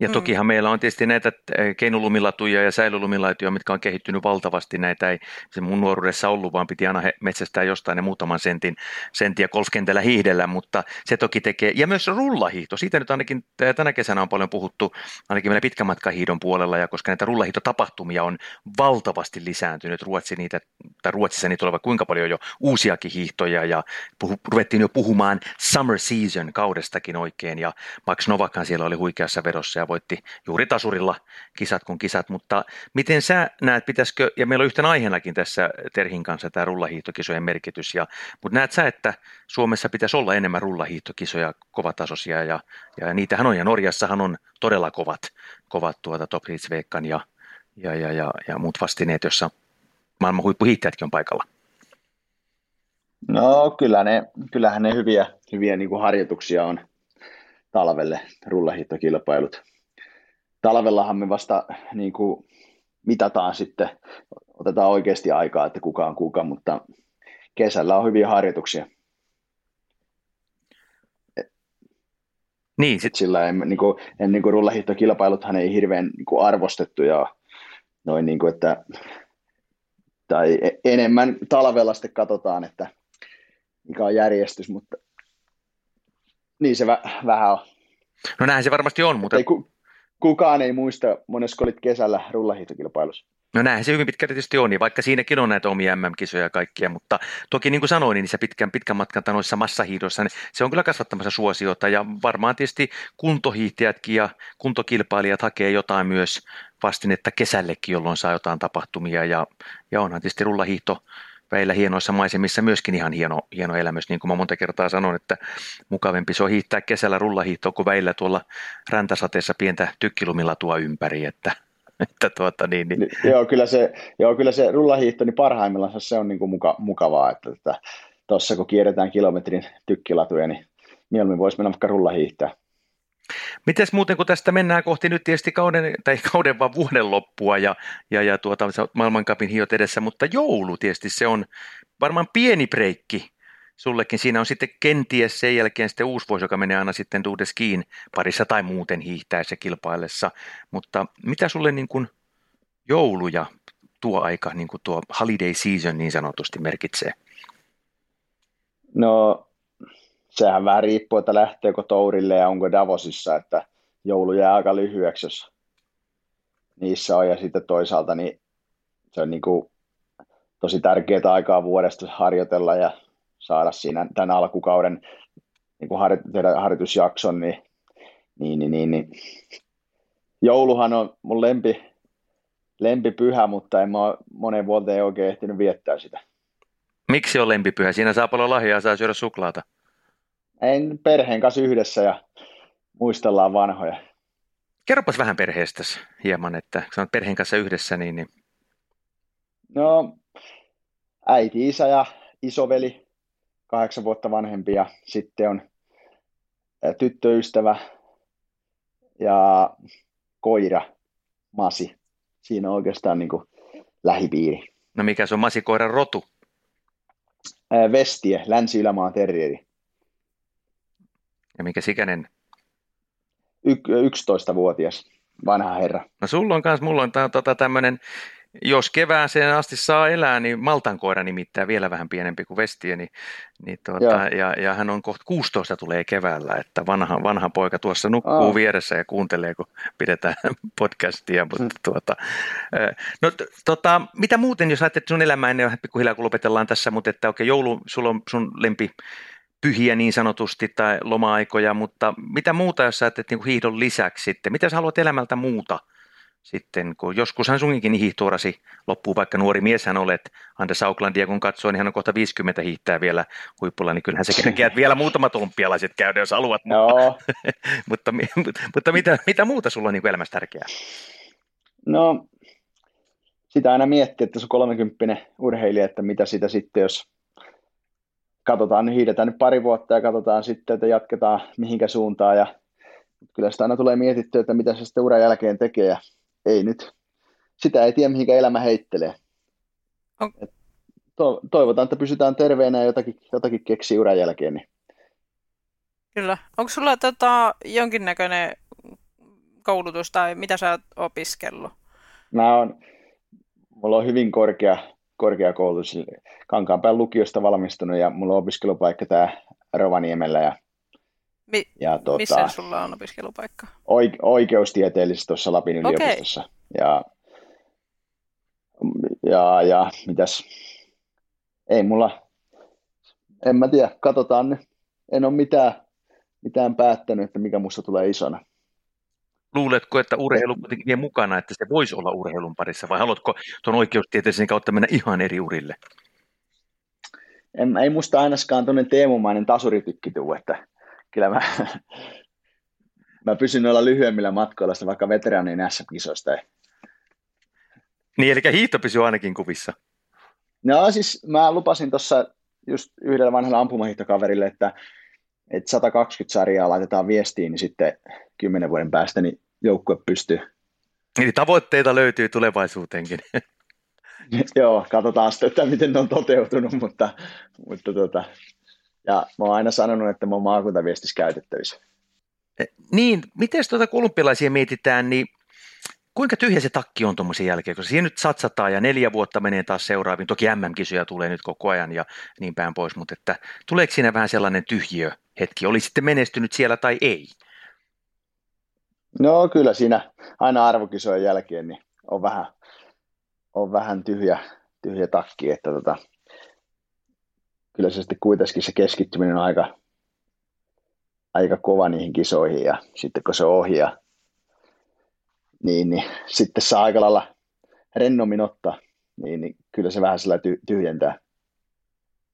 Ja tokihan meillä on tietysti näitä keinulumilatuja ja säilylumilaituja, mitkä on kehittynyt valtavasti. Näitä ei se mun nuoruudessa ollut, vaan piti aina metsästää jostain ne muutaman sentin, senttiä golfkentällä hiihdellä, mutta se toki tekee. Ja myös rullahiihto, siitä nyt ainakin tänä kesänä on paljon puhuttu, ainakin meillä pitkämatkahiihdon puolella, ja koska näitä rullahiihtotapahtumia on valtavasti lisääntynyt, Ruotsi niitä, tai Ruotsissa niitä oli kuinka paljon jo uusiakin hiihtoja, ja puhu, ruvettiin jo puhumaan summer season kaudestakin oikein, ja Max Novakhan siellä oli huikeassa vedossa, ja voitti juuri tasurilla kisat kun kisat, mutta miten sä näet, pitäisikö, ja meillä on yhtenä aiheenakin tässä Terhin kanssa tämä rullahiihtokisojen merkitys, ja, mutta näet sä, että Suomessa pitäisi olla enemmän rullahiihtokisoja, kovatasoisia, ja, ja niitähän on, ja Norjassahan on todella kovat, kovat tuota Top Heats-veikkan ja, ja, ja, ja, ja muut vastineet, jossa maailman huippuhiihtäjätkin on paikalla. No kyllä ne, kyllähän ne hyviä, hyviä niin kuin harjoituksia on talvelle, rullahiihtokilpailut. Talvellahan me vasta niin kuin mitataan sitten, otetaan oikeasti aikaa, että kuka on kuka, mutta kesällä on hyviä harjoituksia. Niin, sit... Sillä en, niin kuin, en, niin kuin rullahiihtokilpailuthan ei hirveän niin kuin arvostettuja noin niin kuin, että, tai enemmän talvella sitten katsotaan, että mikä on järjestys, mutta niin se vä- vähän on. No näin se varmasti on, mutta... Kukaan ei muista, monesko olit kesällä rullahiihtokilpailussa. No näinhän se hyvin pitkälti tietysti on, vaikka siinäkin on näitä omia M M-kisoja ja kaikkia, mutta toki niin kuin sanoin, niin se pitkän, pitkän matkan noissa massahiidoissa, niin se on kyllä kasvattamassa suosiota, ja varmaan tietysti kuntohiihtäjätkin ja kuntokilpailijat hakee jotain myös vastinetta kesällekin, jolloin saa jotain tapahtumia, ja, ja onhan tietysti rullahiihto väillä hienoissa maisemissa myöskin ihan hieno, hieno elämys, niin kuin mä monta kertaa sanon, että mukavempi se on hiihtää kesällä rullahiihtoa kuin väillä tuolla räntäsateessa pientä tykkilumilatua ympäri, että, että tuota niin. niin. Joo, kyllä se, joo, kyllä se rullahiihto, niin parhaimmillaan se on niin kuin muka, mukavaa, että tuossa kun kierretään kilometrin tykkilatuja, niin mieluummin voisi mennä vaikka rullahiihtää. Mites muuten, kun tästä mennään kohti nyt tietysti kauden, tai kauden vaan vuoden loppua ja, ja, ja tuota, maailmankapin hiot edessä, mutta joulu tietysti se on varmaan pieni breikki sullekin. Siinä on sitten kenties sen jälkeen sitten uusi vuosi, joka menee aina sitten Dudeskiin parissa tai muuten hiihtäessä kilpaillessa, mutta mitä sulle niin kuin joulu ja tuo aika, niin kuin tuo holiday season niin sanotusti merkitsee? No... Sehän vähän riippuu, että lähteekö tourille ja onko Davosissa, että joulu jää aika lyhyeksi, jos niissä on. Ja sitten toisaalta niin se on niin kuin tosi tärkeää aikaa vuodesta harjoitella ja saada siinä tämän alkukauden niin kuin harjoitusjakson. Niin, niin, niin, niin, niin. Jouluhan on mun lempi, lempipyhä, mutta en mä ole, moneen vuoteen oikein ehtinyt viettää sitä. Miksi on lempipyhä? Siinä saa paljon lahjaa, saa syödä suklaata. En perheen kanssa yhdessä ja muistellaan vanhoja. Kerropas vähän perheestäsi hieman, että sanot perheen kanssa yhdessä, niin, niin... No, äiti, isä ja isoveli, kahdeksan vuotta vanhempi, ja sitten on tyttöystävä ja koira, Masi. Siinä on oikeastaan niin kuin lähipiiri. No mikä se on Masikoiran rotu? Vestie, Länsi-Ylämaan terrieri. Ja minkä ikäinen? Y- yksitoistavuotias vanha herra. No sulla on myös, mulla on t- t- tämmöinen jos kevääseen asti saa elää, niin maltankoira nimittäin vielä vähän pienempi kuin Vestiä, niin, niin tuota, ja, ja hän on kohta kuusitoista tulee keväällä, että vanha, vanha poika tuossa nukkuu oh. vieressä ja kuuntelee, kun pidetään podcastia, mutta hmm. tuota, no, tota, mitä muuten, jos ajattelet sun elämää ennen pikkuhiljaa, kun lopetellaan tässä, mutta että okei, joulu, sulla on sun lempi pyhiä niin sanotusti tai loma-aikoja, mutta mitä muuta, jos sä ajattelet niin kuin hiihdon lisäksi sitten, mitä sä haluat elämältä muuta sitten, kun joskushan sunkin hiihtourasi loppuu, vaikka nuori mieshän olet, Anders Auklandia kun katsoo, niin hän on kohta viisikymmentä hiihtää vielä huipulla, niin kyllähän se kerkeät vielä muutamat olympialaiset käydä, jos haluat, no. mutta, mutta, mutta mitä, mitä muuta sulla on niin kuin elämässä tärkeää? No, sitä aina miettii, että se on kolmekymppinen urheilija, että mitä sitä sitten, jos katsotaan, niin hiidetään nyt pari vuotta ja katsotaan sitten, että jatketaan mihinkä suuntaan. Ja kyllä sitä aina tulee mietittyä, että mitä se sitten uran jälkeen tekee. Ja ei nyt. Sitä ei tiedä, mihinkä elämä heittelee. Okay. To- toivotaan, että pysytään terveenä ja jotakin, jotakin keksii uran jälkeen. Niin. Kyllä. Onko sulla tota, jonkinnäköinen koulutus tai mitä sä oot opiskellut? Mä on, mulla on hyvin korkea korkeakoulutus, Kankaanpään lukiosta valmistunut ja mulla on opiskelupaikka tää Rovaniemellä. Ja, Mi- ja tuota, missä sulla on opiskelupaikka? Oike- oikeustieteellisessä tuossa Lapin yliopistossa. Okay. Ja, ja, ja mitäs, ei mulla, en mä tiedä, katsotaan nyt. En ole mitään, mitään päättänyt, että mikä musta tulee isona. Luuletko, että urheilu kuitenkin vie mukana, että se voisi olla urheilun parissa, vai haluatko tuon oikeustieteellisen kautta mennä ihan eri urille? En, ei musta ainakaan tuonne teemumainen tasuripikki tuu, että kyllä mä, mä pysyn noilla lyhyemmillä matkoilla, vaikka veteraanin äs äm-kisoista. Niin, eli hiihto pysyy ainakin kuvissa. No siis mä lupasin tuossa just yhdellä vanhalla ampumahiihtokaverille, että että sata kaksikymmentä sarjaa laitetaan viestiin, niin sitten kymmenen vuoden päästä niin joukkue pystyy. Eli tavoitteita löytyy tulevaisuuteenkin. Joo, katsotaan sitten, että miten ne on toteutunut, mutta, mutta tota, ja mä oon aina sanonut, että mä oon maakuntaviestissä käytettävissä. Niin, miten tuota olympialaisia mietitään, niin kuinka tyhjä se takki on tuommoisen jälkeen, koska siihen nyt satsataan ja neljä vuotta menee taas seuraaviin, toki äm äm-kisoja tulee nyt koko ajan ja niin päin pois, mutta että tuleeko siinä vähän sellainen tyhjiö hetki, oli sitten menestynyt siellä tai ei? No kyllä siinä aina arvokisojen jälkeen niin on vähän, on vähän tyhjä, tyhjä takki, että tota, kyllä se sitten kuitenkin se keskittyminen on aika, aika kova niihin kisoihin ja sitten kun se on ohi ja Niin, niin sitten saa aika lailla rennommin ottaa, niin, niin kyllä se vähän sillä tyhjentää.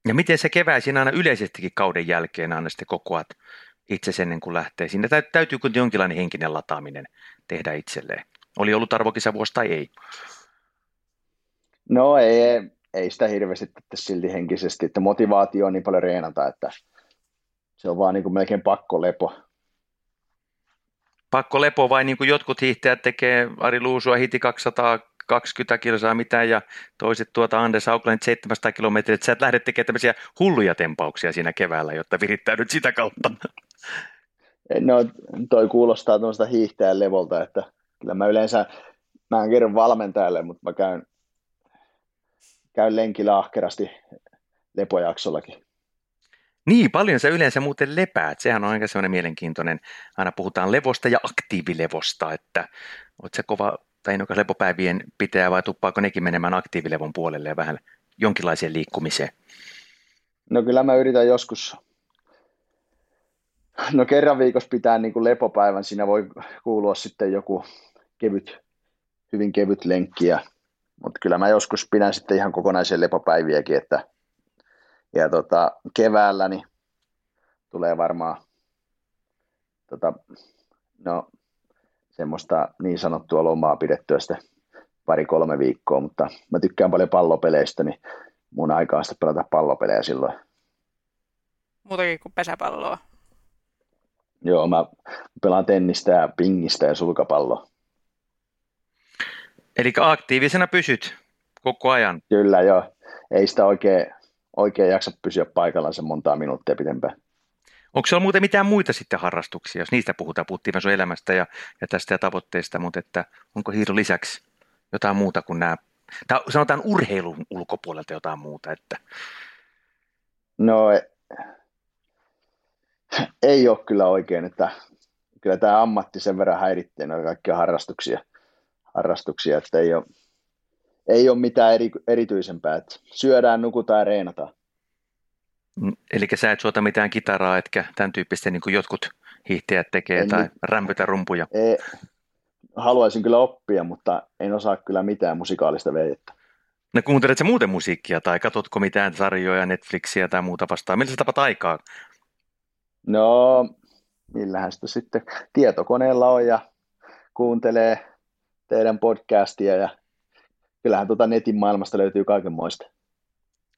Ja miten sä keväisin aina yleisestikin kauden jälkeen aina sitten kokoat itse ennen kuin lähtee? Siinä täytyy kuitenkin jonkinlainen henkinen lataaminen tehdä itselleen. Oli ollut arvokisavuosi tai ei? No ei, ei sitä hirveästi että silti henkisesti, että motivaatio on niin paljon reenata, että se on vaan niin kuin melkein pakko lepo. Pakko lepo vai niin kuin jotkut hiihtäjät tekee, Ari Luusua hiihti kaksisataakaksikymmentä kilsaa mitään ja toiset tuota Anders Aukland seitsemänsataa kilometriä, että sä et lähde tekemään tämmöisiä hulluja tempauksia siinä keväällä, jotta virittäydyt sitä kautta. No toi kuulostaa tuosta hiihtäjän levolta, että kyllä mä yleensä, mä en kerron valmentajalle, mutta mä käyn, käyn lenkillä ahkerasti lepojaksollakin. Niin, paljon sä yleensä muuten lepäät. Sehän on aika semmoinen mielenkiintoinen. Aina puhutaan levosta ja aktiivilevosta, että oot sä kova tai innokas lepopäivien pitää vai tuppaako nekin menemään aktiivilevon puolelle ja vähän jonkinlaiseen liikkumiseen? No kyllä mä yritän joskus. No kerran viikossa pitää niin kuin lepopäivän. Siinä voi kuulua sitten joku kevyt, hyvin kevyt lenkki. Mutta kyllä mä joskus pidän sitten ihan kokonaisen lepopäiviäkin, että ja tota, keväällä niin tulee varmaan tota, no, semmoista niin sanottua lomaa pidettyä sitten pari-kolme viikkoa, mutta mä tykkään paljon pallopeleistä, niin mun aikaa sitten pelata pallopelejä silloin. Muutakin kuin pesäpalloa. Joo, mä pelaan tennistä ja pingistä ja sulkapalloa. Eli aktiivisena pysyt koko ajan? Kyllä joo, ei sitä oikein... Oikein jaksa pysyä paikallaan sen montaa minuuttia pitempään. Onko siellä muuten mitään muita sitten harrastuksia, jos niistä puhutaan, puhuttiin sun elämästä ja, ja tästä ja tavoitteista, mutta että onko hiihdon lisäksi jotain muuta kuin nämä tai sanotaan urheilun ulkopuolelta jotain muuta? Että... No ei ole kyllä oikein, että kyllä tämä ammatti sen verran häiritsee noita kaikkia harrastuksia, harrastuksia että ei ole, ei ole mitään eri, erityisempää, että syödään, nukutaan ja reenataan. Eli sä et suota mitään kitaraa, etkä tämän tyyppistä niin kuin jotkut hiihtäjät tekee en, tai rämpytä rumpuja? Ei, haluaisin kyllä oppia, mutta en osaa kyllä mitään musikaalista veidettä. No kuunteletko muuten musiikkia tai katsotko mitään sarjoja, Netflixiä tai muuta vastaa? Millä sä tapat aikaa? No, millähän sitä sitten tietokoneella on ja kuuntelee teidän podcastia ja kyllähän tuota netin maailmasta löytyy kaikenmoista.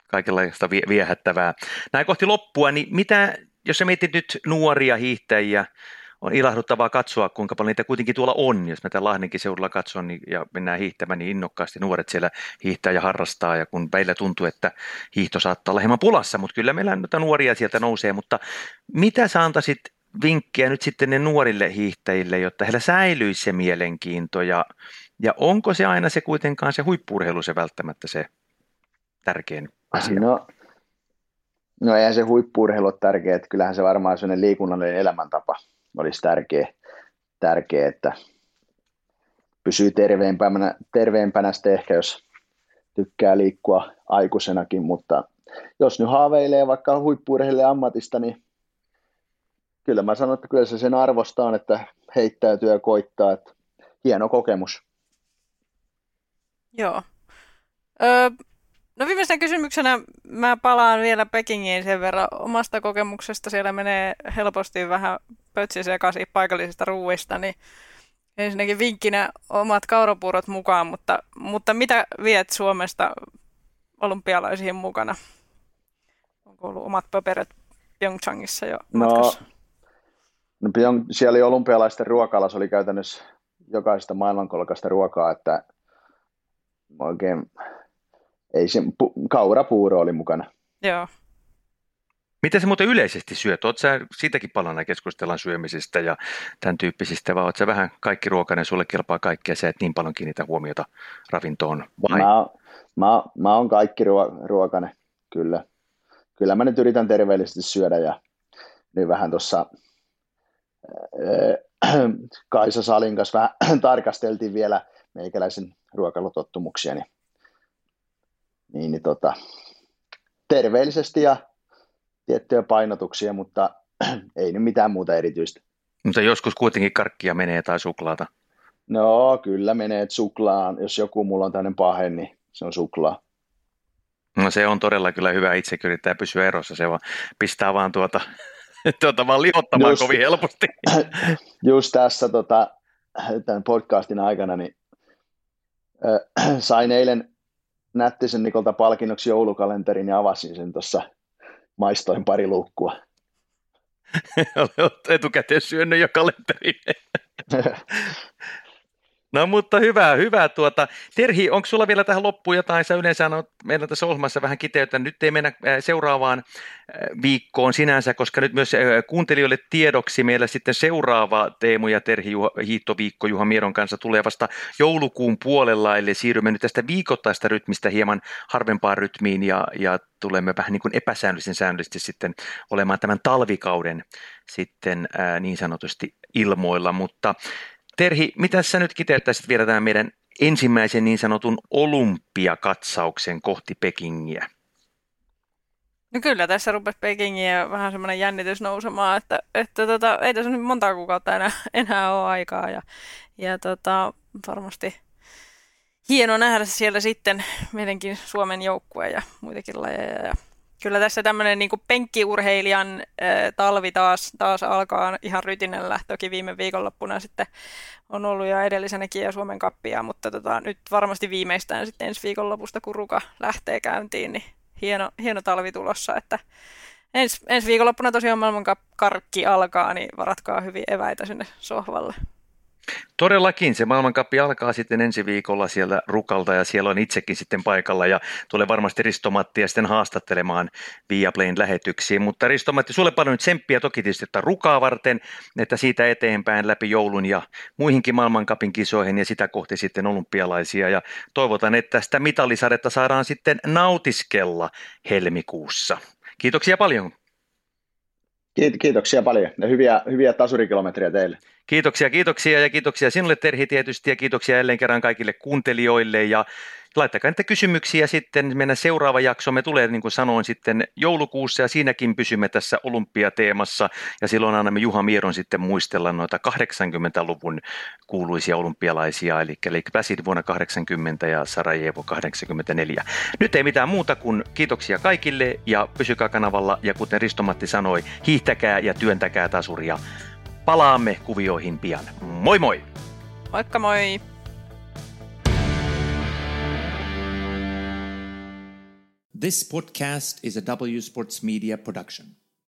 Kaikenlaista viehättävää. Näin kohti loppua, niin mitä, jos sä mietit nyt nuoria hiihtäjiä, on ilahduttavaa katsoa, kuinka paljon niitä kuitenkin tuolla on. Jos mä tämän Lahdenkin seudulla katson niin, ja mennään hiihtämään, niin innokkaasti nuoret siellä hiihtää ja harrastaa. Ja kun välillä tuntuu, että hiihto saattaa olla hieman pulassa, mutta kyllä meillä noita nuoria sieltä nousee. Mutta mitä sä antaisit vinkkiä nyt sitten ne nuorille hiihtäjille, jotta heillä säilyisi se mielenkiinto? Ja, ja onko se aina se kuitenkaan se huippu-urheilu se välttämättä se tärkein asia? No, no eihän se huippu-urheilu ole tärkeä, että kyllähän se varmaan sellainen liikunnallinen elämäntapa olisi tärkeä, tärkeä, että pysyy terveempänä, terveempänä sitten ehkä, jos tykkää liikkua aikuisenakin, mutta jos nyt haaveilee vaikka huippu-urheilija ammatista, niin kyllä mä sanon, että kyllä se sen arvosta on, että heittäytyy ja koittaa, että hieno kokemus. Joo. Öö, no viimeisenä kysymyksenä mä palaan vielä Pekingiin sen verran omasta kokemuksesta. Siellä menee helposti vähän pötsiä sekaisin paikallisista ruuista, niin ensinnäkin vinkkinä omat kaurapuurot mukaan, mutta, mutta mitä viet Suomesta olympialaisiin mukana? Onko ollut omat paperit Pyeongchangissa jo matkassa? No, no siellä oli olympialaisten ruokalla, se oli käytännössä jokaisesta maailmankolkasta ruokaa, että oikein ei se, pu, kaurapuuro oli mukana. Joo. Mitä sä muuten yleisesti syöt? Oletko sä siitäkin palana keskustellaan syömisistä ja tämän tyyppisistä, vai oletko sä vähän kaikki ruokainen, sulle kelpaa kaikkea, sä et niin paljon kiinnitä huomiota ravintoon? Vai? Mä, mä, mä oon kaikki ruokainen, kyllä. Kyllä mä nyt yritän terveellisesti syödä ja nyt vähän tuossa äh, Kaisa Salin kanssa vähän tarkasteltiin vielä meikäläisen ruokailutottumuksia, niin, niin, niin tota, terveellisesti ja tiettyjä painotuksia, mutta ei nyt mitään muuta erityistä. Mutta joskus kuitenkin karkkia menee tai suklaata? No kyllä menee, että suklaan, jos joku mulla on tämmöinen pahe, niin se on suklaa. No se on todella kyllä hyvä, itse yrittää pysyä erossa, se vaan pistää vaan tuota, tuota vaan lihottamaan just, kovin helposti. Just tässä tota, tämän podcastin aikana niin, äh, sain eilen Nättisen Nikolta palkinnoksi joulukalenterin ja avasin sen tuossa. Maistoin pari luukkua. Olet etukäteen syönyt jo kalenterin. No mutta hyvä, hyvä tuota. Terhi, onko sulla vielä tähän loppuun jotain? Sä yleensä on meillä tässä ohjelmassa vähän kiteyttänyt. Nyt ei mennä seuraavaan viikkoon sinänsä, koska nyt myös kuuntelijoille tiedoksi meillä sitten seuraava Teemu ja Terhi hiihtoviikko Juha Mieton kanssa tulee vasta joulukuun puolella, eli siirrymme nyt tästä viikoittaista rytmistä hieman harvempaan rytmiin ja, ja tulemme vähän niin kuin epäsäännöllisen säännöllisesti sitten olemaan tämän talvikauden sitten niin sanotusti ilmoilla, mutta Terhi, mitä sä nyt kiteyttäisit vielä tämän meidän ensimmäisen niin sanotun olympiakatsauksen kohti Pekingiä? No kyllä, tässä rupesi Pekingiä vähän semmoinen jännitys nousemaan, että, että tota, ei tässä nyt montaa kuukautta enää, enää ole aikaa. Ja, ja tota, varmasti hieno nähdä siellä sitten meidänkin Suomen joukkue ja muitakin lajeja. Ja kyllä tässä tämmöinen niin kuin penkkiurheilijan ää, talvi taas, taas alkaa ihan rytinällä. Toki viime viikonloppuna sitten on ollut jo edellisenäkin ja Suomen kappia, mutta tota, nyt varmasti viimeistään sitten ensi viikonlopusta, kun Ruka lähtee käyntiin, niin hieno, hieno talvi tulossa. Että ens, ensi viikonloppuna tosiaan maailman karkki alkaa, niin varatkaa hyviä eväitä sinne sohvalle. Todellakin, se maailmankappi alkaa sitten ensi viikolla siellä Rukalta ja siellä on itsekin sitten paikalla ja tulee varmasti Risto-Mattia sitten haastattelemaan Viaplayn lähetyksiin, mutta Risto-Matti, sulle paljon nyt tsemppiä toki tietysti Rukaa varten, että siitä eteenpäin läpi joulun ja muihinkin maailmankapin kisoihin ja sitä kohti sitten olympialaisia ja toivotan, että sitä mitalisadetta saadaan sitten nautiskella helmikuussa. Kiitoksia paljon. Kiitoksia paljon ja hyviä, hyviä tasurikilometrejä teille. Kiitoksia, kiitoksia ja kiitoksia sinulle Terhi tietysti ja kiitoksia jälleen kerran kaikille kuuntelijoille ja laittakaa niitä kysymyksiä sitten, mennään seuraava jakso, me tulee niin kuin sanoin sitten joulukuussa ja siinäkin pysymme tässä olympiateemassa ja silloin annamme Juha Mieron sitten muistella noita kahdeksankymmentäluvun kuuluisia olympialaisia, eli, eli Plasid vuonna kahdeksankymmentä ja Sarajevo kahdeksankymmentäneljä. Nyt ei mitään muuta kuin kiitoksia kaikille ja pysykää kanavalla ja kuten Risto-Matti sanoi, hiihtäkää ja työntäkää tasuria. Palaamme kuvioihin pian. Moi moi! Moikka moi! This podcast is a W Sports Media production.